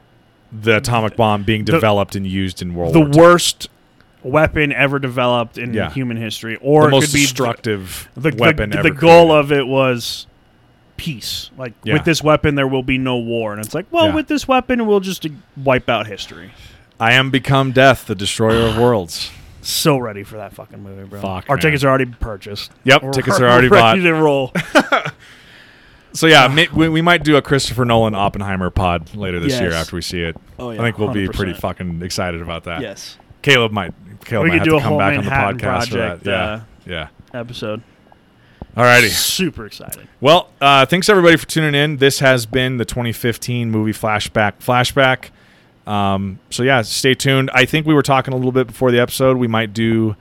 the atomic bomb being developed and used in World War II. The worst weapon ever developed in human history, or the most destructive weapon ever. The goal of it was peace. Like, with this weapon, there will be no war. And it's like, well, with this weapon, we'll just wipe out history. I am become death, the destroyer of worlds. So ready for that fucking movie, bro. Fuck, Our tickets are already purchased. Yep, tickets are already bought. Ready to roll. So, we might do a Christopher Nolan Oppenheimer pod later this year after we see it. Oh, yeah, I think we'll be pretty fucking excited about that. Yes. Caleb might have to come back on the podcast project, for that. Yeah. Episode. Alrighty. Super excited. Well, thanks everybody for tuning in. This has been the 2015 movie flashback. So yeah, stay tuned. I think we were talking a little bit before the episode. We might do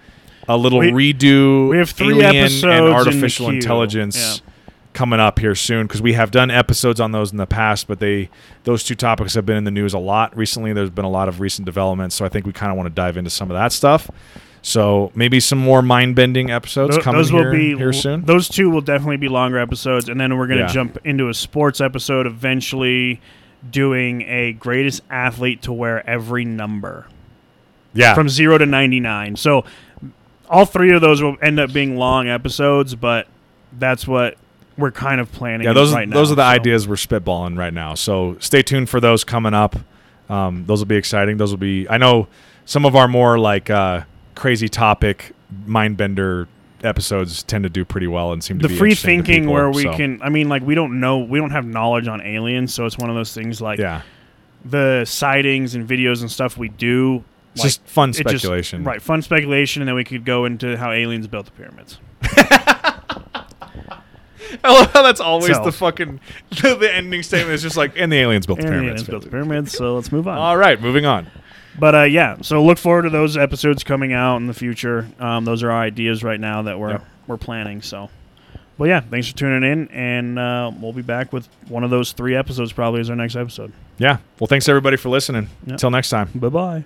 a little redo. We have 3 alien episodes and artificial intelligence coming up here soon, because we have done episodes on those in the past, but those two topics have been in the news a lot recently. There's been a lot of recent developments, so I think we kind of want to dive into some of that stuff. So maybe some more mind-bending episodes coming here soon. Those two will definitely be longer episodes, and then we're going to jump into a sports episode eventually, doing a greatest athlete to wear every number. Yeah. From 0 to 99. So all 3 of those will end up being long episodes, but that's what we're kind of planning right now. Those are the ideas we're spitballing right now. So stay tuned for those coming up. Those will be exciting. Those will be – I know some of our more like crazy topic mindbender episodes tend to do pretty well and seem to be free thinking people, where we can – I mean, like, we don't have knowledge on aliens, so it's one of those things like the sightings and videos and stuff we do. It's like, just fun speculation. Just, right, fun speculation, and then we could go into how aliens built the pyramids. I love how that's always the fucking the ending statement is just like, and the aliens built the pyramids. The aliens built the pyramids, so let's move on. All right, moving on. But so look forward to those episodes coming out in the future. Those are our ideas right now that we're planning. So, well, yeah, thanks for tuning in, and we'll be back with one of those 3 episodes probably as our next episode. Yeah, well, thanks everybody for listening. Until next time. Bye bye.